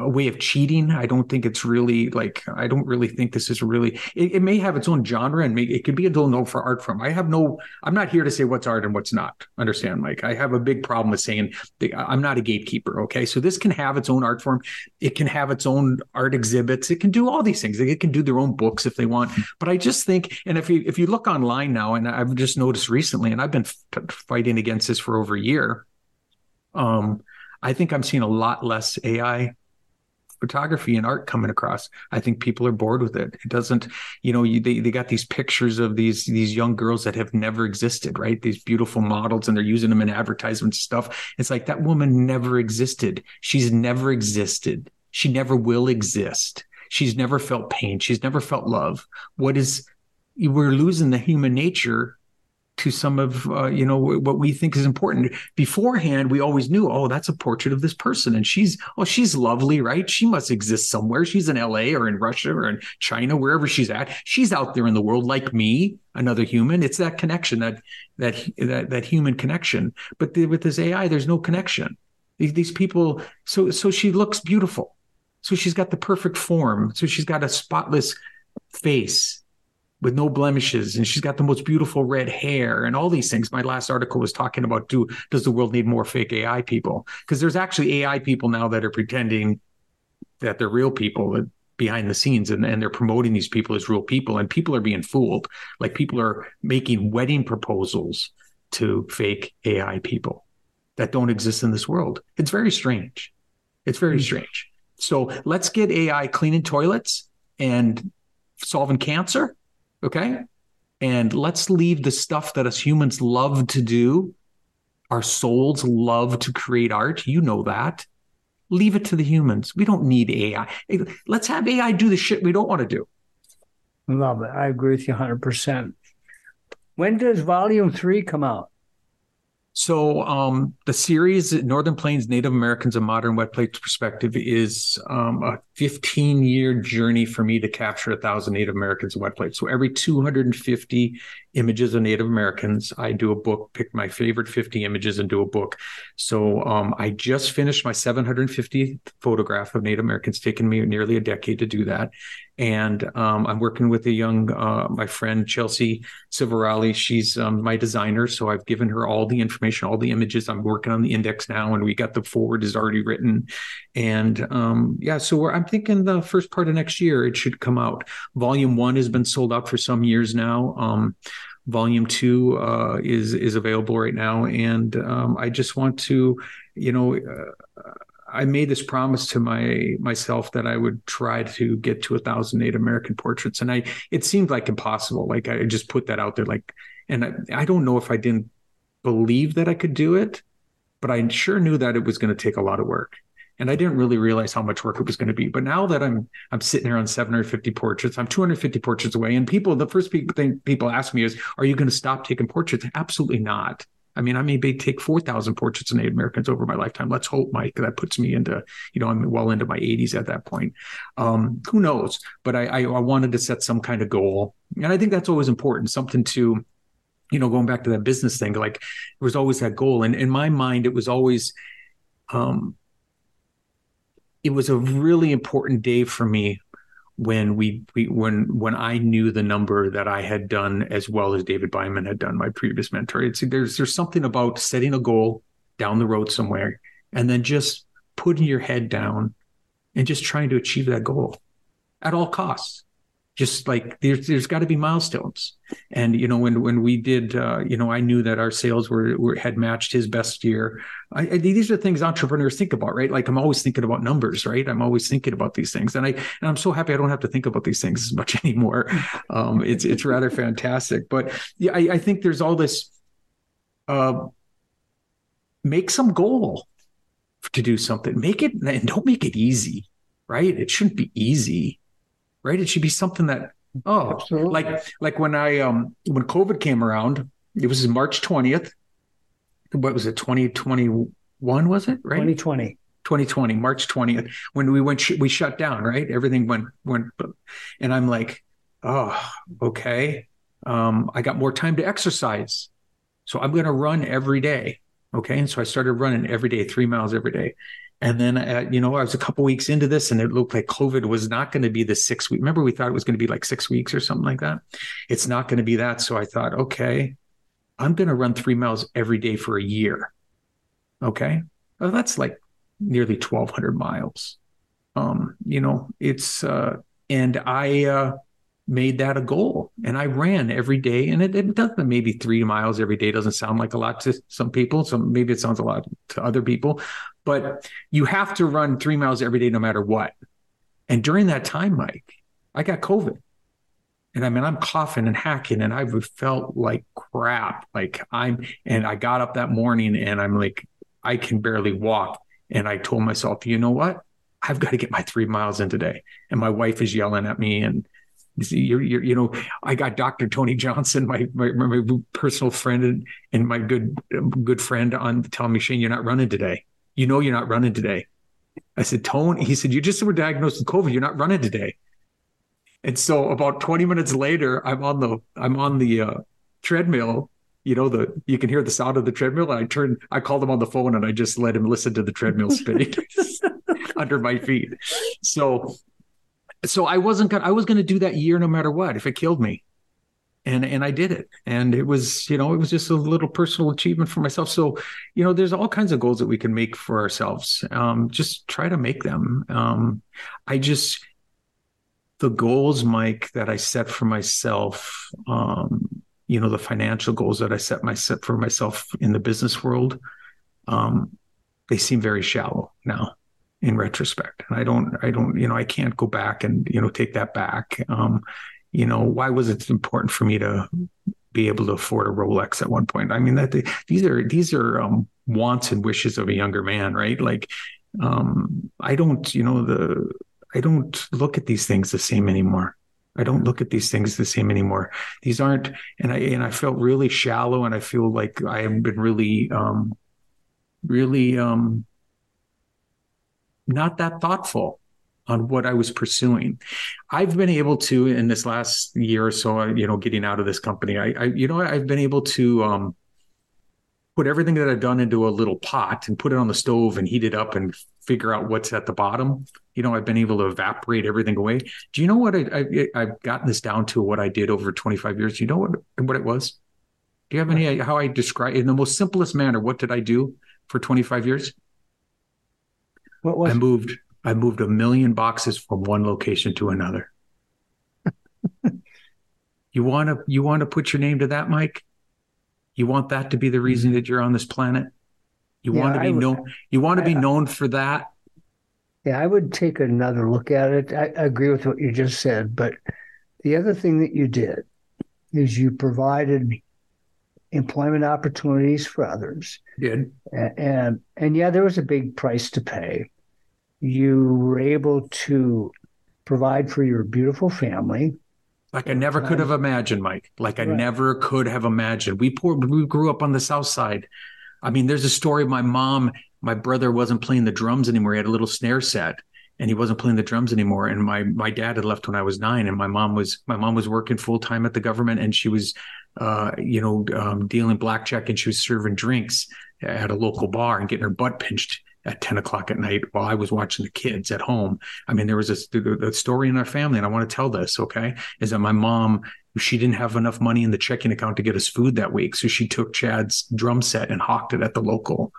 way of cheating. I don't think it's really like, I don't really think this is really, it may have its own genre and it could be a little known for art form. I'm not here to say what's art and what's not. Understand, Mike, I have a big problem with saying I'm not a gatekeeper. Okay. So this can have its own art form. It can have its own art exhibits. It can do all these things. It can do their own books if they want, but I just think, and if you look online now, and I've just noticed recently, and I've been fighting against this for over a year, I think I'm seeing a lot less AI photography and art coming across. I think people are bored with it. It doesn't, they got these pictures of these young girls that have never existed, right? These beautiful models, and they're using them in advertisement stuff. It's like, that woman never existed. She's never existed. She never will exist. She's never felt pain. She's never felt love. We're losing the human nature to some of, what we think is important. Beforehand, we always knew, oh, that's a portrait of this person. And she's lovely, right? She must exist somewhere. She's in LA or in Russia or in China, wherever she's at. She's out there in the world like me, another human. It's that connection, that human connection. But with this AI, there's no connection. These people, so she looks beautiful. So she's got the perfect form. So she's got a spotless face with no blemishes, and she's got the most beautiful red hair and all these things. My last article was talking about, does the world need more fake AI people? Because there's actually AI people now that are pretending that they're real people behind the scenes, and they're promoting these people as real people, and people are being fooled. Like, people are making wedding proposals to fake AI people that don't exist in this world. It's very strange. It's very strange. So let's get AI cleaning toilets and solving cancer. Okay. And let's leave the stuff that us humans love to do. Our souls love to create art. You know that. Leave it to the humans. We don't need AI. Let's have AI do the shit we don't want to do. Love it. I agree with you 100%. When does Volume 3 come out? So the series, Northern Plains Native Americans, a Modern Wet Plate Perspective, is a 15-year journey for me to capture 1,000 Native Americans in wet plates. So every 250 images of Native Americans, I do a book, pick my favorite 50 images and do a book. So I just finished my 750th photograph of Native Americans. It's taken me nearly a decade to do that. And I'm working with a young, my friend, Chelsea Civarelli. She's my designer. So I've given her all the information, all the images. I'm working on the index now, and we got the forward is already written. And I'm thinking the first part of next year, it should come out. Volume 1 has been sold out for some years now. Volume 2 is available right now. And I just want to, I made this promise to myself that I would try to get to 1,000 Native American portraits. And it seemed like impossible. Like, I just put that out there. Like, and I don't know if I didn't believe that I could do it, but I sure knew that it was going to take a lot of work. And I didn't really realize how much work it was going to be. But now that I'm sitting here on 750 portraits, I'm 250 portraits away. And the first thing people ask me is, are you going to stop taking portraits? Absolutely not. I mean, I may take 4,000 portraits of Native Americans over my lifetime. Let's hope, Mike, that puts me into, I'm well into my 80s at that point. Who knows? But I wanted to set some kind of goal. And I think that's always important, something to, going back to that business thing, like, there was always that goal. And in my mind, it was always, it was a really important day for me when when I knew the number that I had done, as well as David Beiman had done, my previous mentor. There's something about setting a goal down the road somewhere and then just putting your head down and just trying to achieve that goal at all costs. Just like, there's got to be milestones. And, when we did, I knew that our sales had matched his best year. These are things entrepreneurs think about, right? Like, I'm always thinking about numbers, right? I'm always thinking about these things. And I'm so happy I don't have to think about these things as much anymore. It's rather fantastic. But yeah, I think there's all this, make some goal to do something, make it, and don't make it easy, right? It shouldn't be easy, right? It should be something that, absolutely. like when COVID came around, it was March 20th. What was it? 2021, was it? Right? 2020, March 20th, when we shut down, right? Everything went, and I'm like, okay. I got more time to exercise. So I'm going to run every day. Okay. And so I started running every day, 3 miles every day. And then, I was a couple weeks into this and it looked like COVID was not going to be the 6 week. Remember, we thought it was going to be like 6 weeks or something like that. It's not going to be that. So I thought, okay, I'm going to run 3 miles every day for a year. Okay. Well, that's like nearly 1,200 miles. I made that a goal and I ran every day, and it doesn't, maybe 3 miles every day doesn't sound like a lot to some people. So maybe it sounds a lot to other people, but you have to run 3 miles every day, no matter what. And during that time, Mike, I got COVID, and I mean, I'm coughing and hacking and I felt like crap. And I got up that morning and I'm like, I can barely walk. And I told myself, you know what? I've got to get my 3 miles in today. And my wife is yelling at me. And I got Dr. Tony Johnson, my personal friend and my good friend, on telling me, Shane, you're not running today. You know, you're not running today. I said, Tony, he said, you just were diagnosed with COVID. You're not running today. And so about 20 minutes later, I'm on the treadmill. You can hear the sound of the treadmill. And I called him on the phone and I just let him listen to the treadmill spinning under my feet. So I was going to do that year no matter what, if it killed me. And I did it. And it was, it was just a little personal achievement for myself. So, there's all kinds of goals that we can make for ourselves. Just try to make them. The goals, Mike, that I set for myself, the financial goals that I set for myself in the business world, they seem very shallow now in retrospect. And I can't go back and, take that back. Why was it important for me to be able to afford a Rolex at one point? I mean, these are wants and wishes of a younger man, right? I don't look at these things the same anymore. These aren't, and I felt really shallow, and I feel like I have been really, not that thoughtful on what I was pursuing. I've been able to, in this last year or so, getting out of this company, I've been able to put everything that I've done into a little pot and put it on the stove and heat it up and figure out what's at the bottom. I've been able to evaporate everything away. Do you know what I've gotten this down to, what I did over 25 years? Do you know what it was? Do you have any idea how I describe in the most simplest manner? What did I do for 25 years? What was I moved 1 million boxes from one location to another. You want to put your name to that, Mike? You want that to be the reason that you're on this planet? You want to be known for that? Yeah, I would take another look at it. I agree with what you just said, but the other thing that you did is you provided employment opportunities for others. Did. And yeah, there was a big price to pay. You were able to provide for your beautiful family. Like I never could have imagined, Mike. I never could have imagined. We grew up on the South Side. I mean, there's a story of my brother wasn't playing the drums anymore. He had a little snare set and he wasn't playing the drums anymore. And my dad had left when I was 9, and my mom was working full time at the government, and she was, dealing blackjack, and she was serving drinks at a local bar and getting her butt pinched at 10 o'clock at night while I was watching the kids at home. I mean, there was a story in our family, and I want to tell this, okay, is that my mom, she didn't have enough money in the checking account to get us food that week. So she took Chad's drum set and hawked it at the local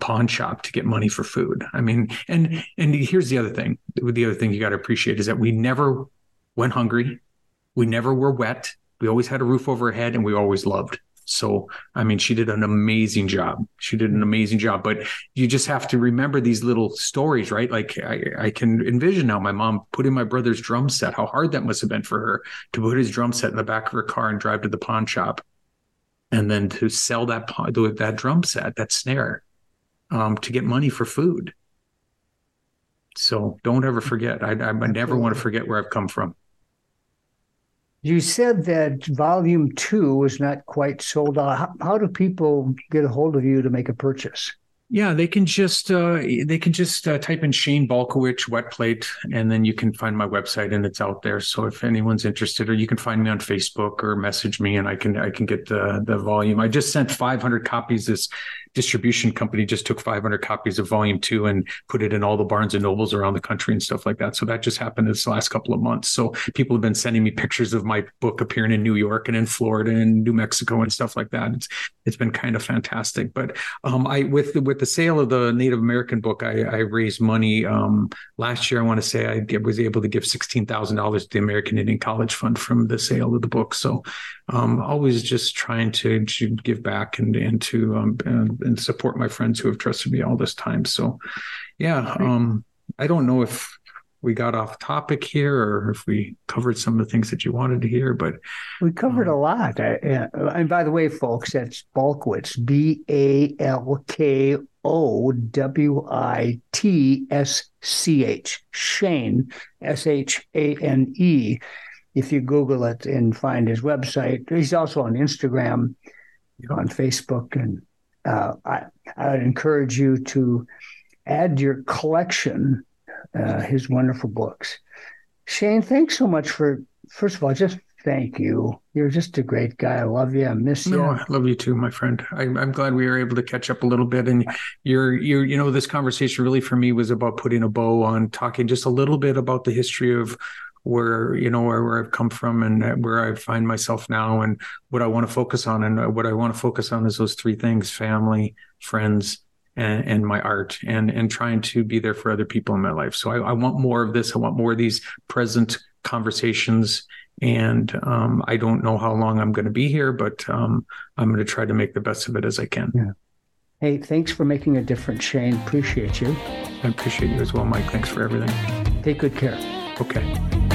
pawn shop to get money for food. I mean, and here's the other thing. The other thing you got to appreciate is that we never went hungry. We never were wet. We always had a roof over our head, and we always loved. So, I mean, she did an amazing job. But you just have to remember these little stories, right? Like I can envision now my mom putting my brother's drum set, how hard that must have been for her to put his drum set in the back of her car and drive to the pawn shop, and then to sell that drum set, that snare, to get money for food. So don't ever forget. I never want to forget where I've come from. You said that volume 2 was not quite sold out. How do people get a hold of you to make a purchase? Yeah, they can just type in Shane Balkowitsch wet plate, and then you can find my website, and it's out there. So if anyone's interested, or you can find me on Facebook or message me, and I can get the volume. I just sent 500 copies. This distribution company just took 500 copies of Volume 2 and put it in all the Barnes and Nobles around the country and stuff like that. So that just happened this last couple of months. So people have been sending me pictures of my book appearing in New York and in Florida and New Mexico and stuff like that. It's been kind of fantastic. But with the sale of the Native American book, I raised money. Last year, I want to say I was able to give $16,000 to the American Indian College Fund from the sale of the book. So always just trying to give back and to support my friends who have trusted me all this time. So, yeah, I don't know if we got off topic here or if we covered some of the things that you wanted to hear, but we covered a lot. And by the way, folks, that's Balkowitsch, Balkowitsch, Shane, Shane. If you Google it and find his website, he's also on Instagram, on Facebook. And I would encourage you to add your collection, his wonderful books. Shane, thanks so much for, first of all, just thank you. You're just a great guy. I love you. I miss you. No, I love you too, my friend. I'm glad we were able to catch up a little bit. And you know, this conversation really for me was about putting a bow on talking just a little bit about the history of where I've come from and where I find myself now and what I want to focus on. And what I want to focus on is those three things: family, friends, and my art, and trying to be there for other people in my life. So I want more of this. I want more of these present conversations. And I don't know how long I'm going to be here, but I'm going to try to make the best of it as I can. Yeah. Hey, thanks for making a difference, Shane. Appreciate you. I appreciate you as well, Mike. Thanks for everything. Take good care. Okay.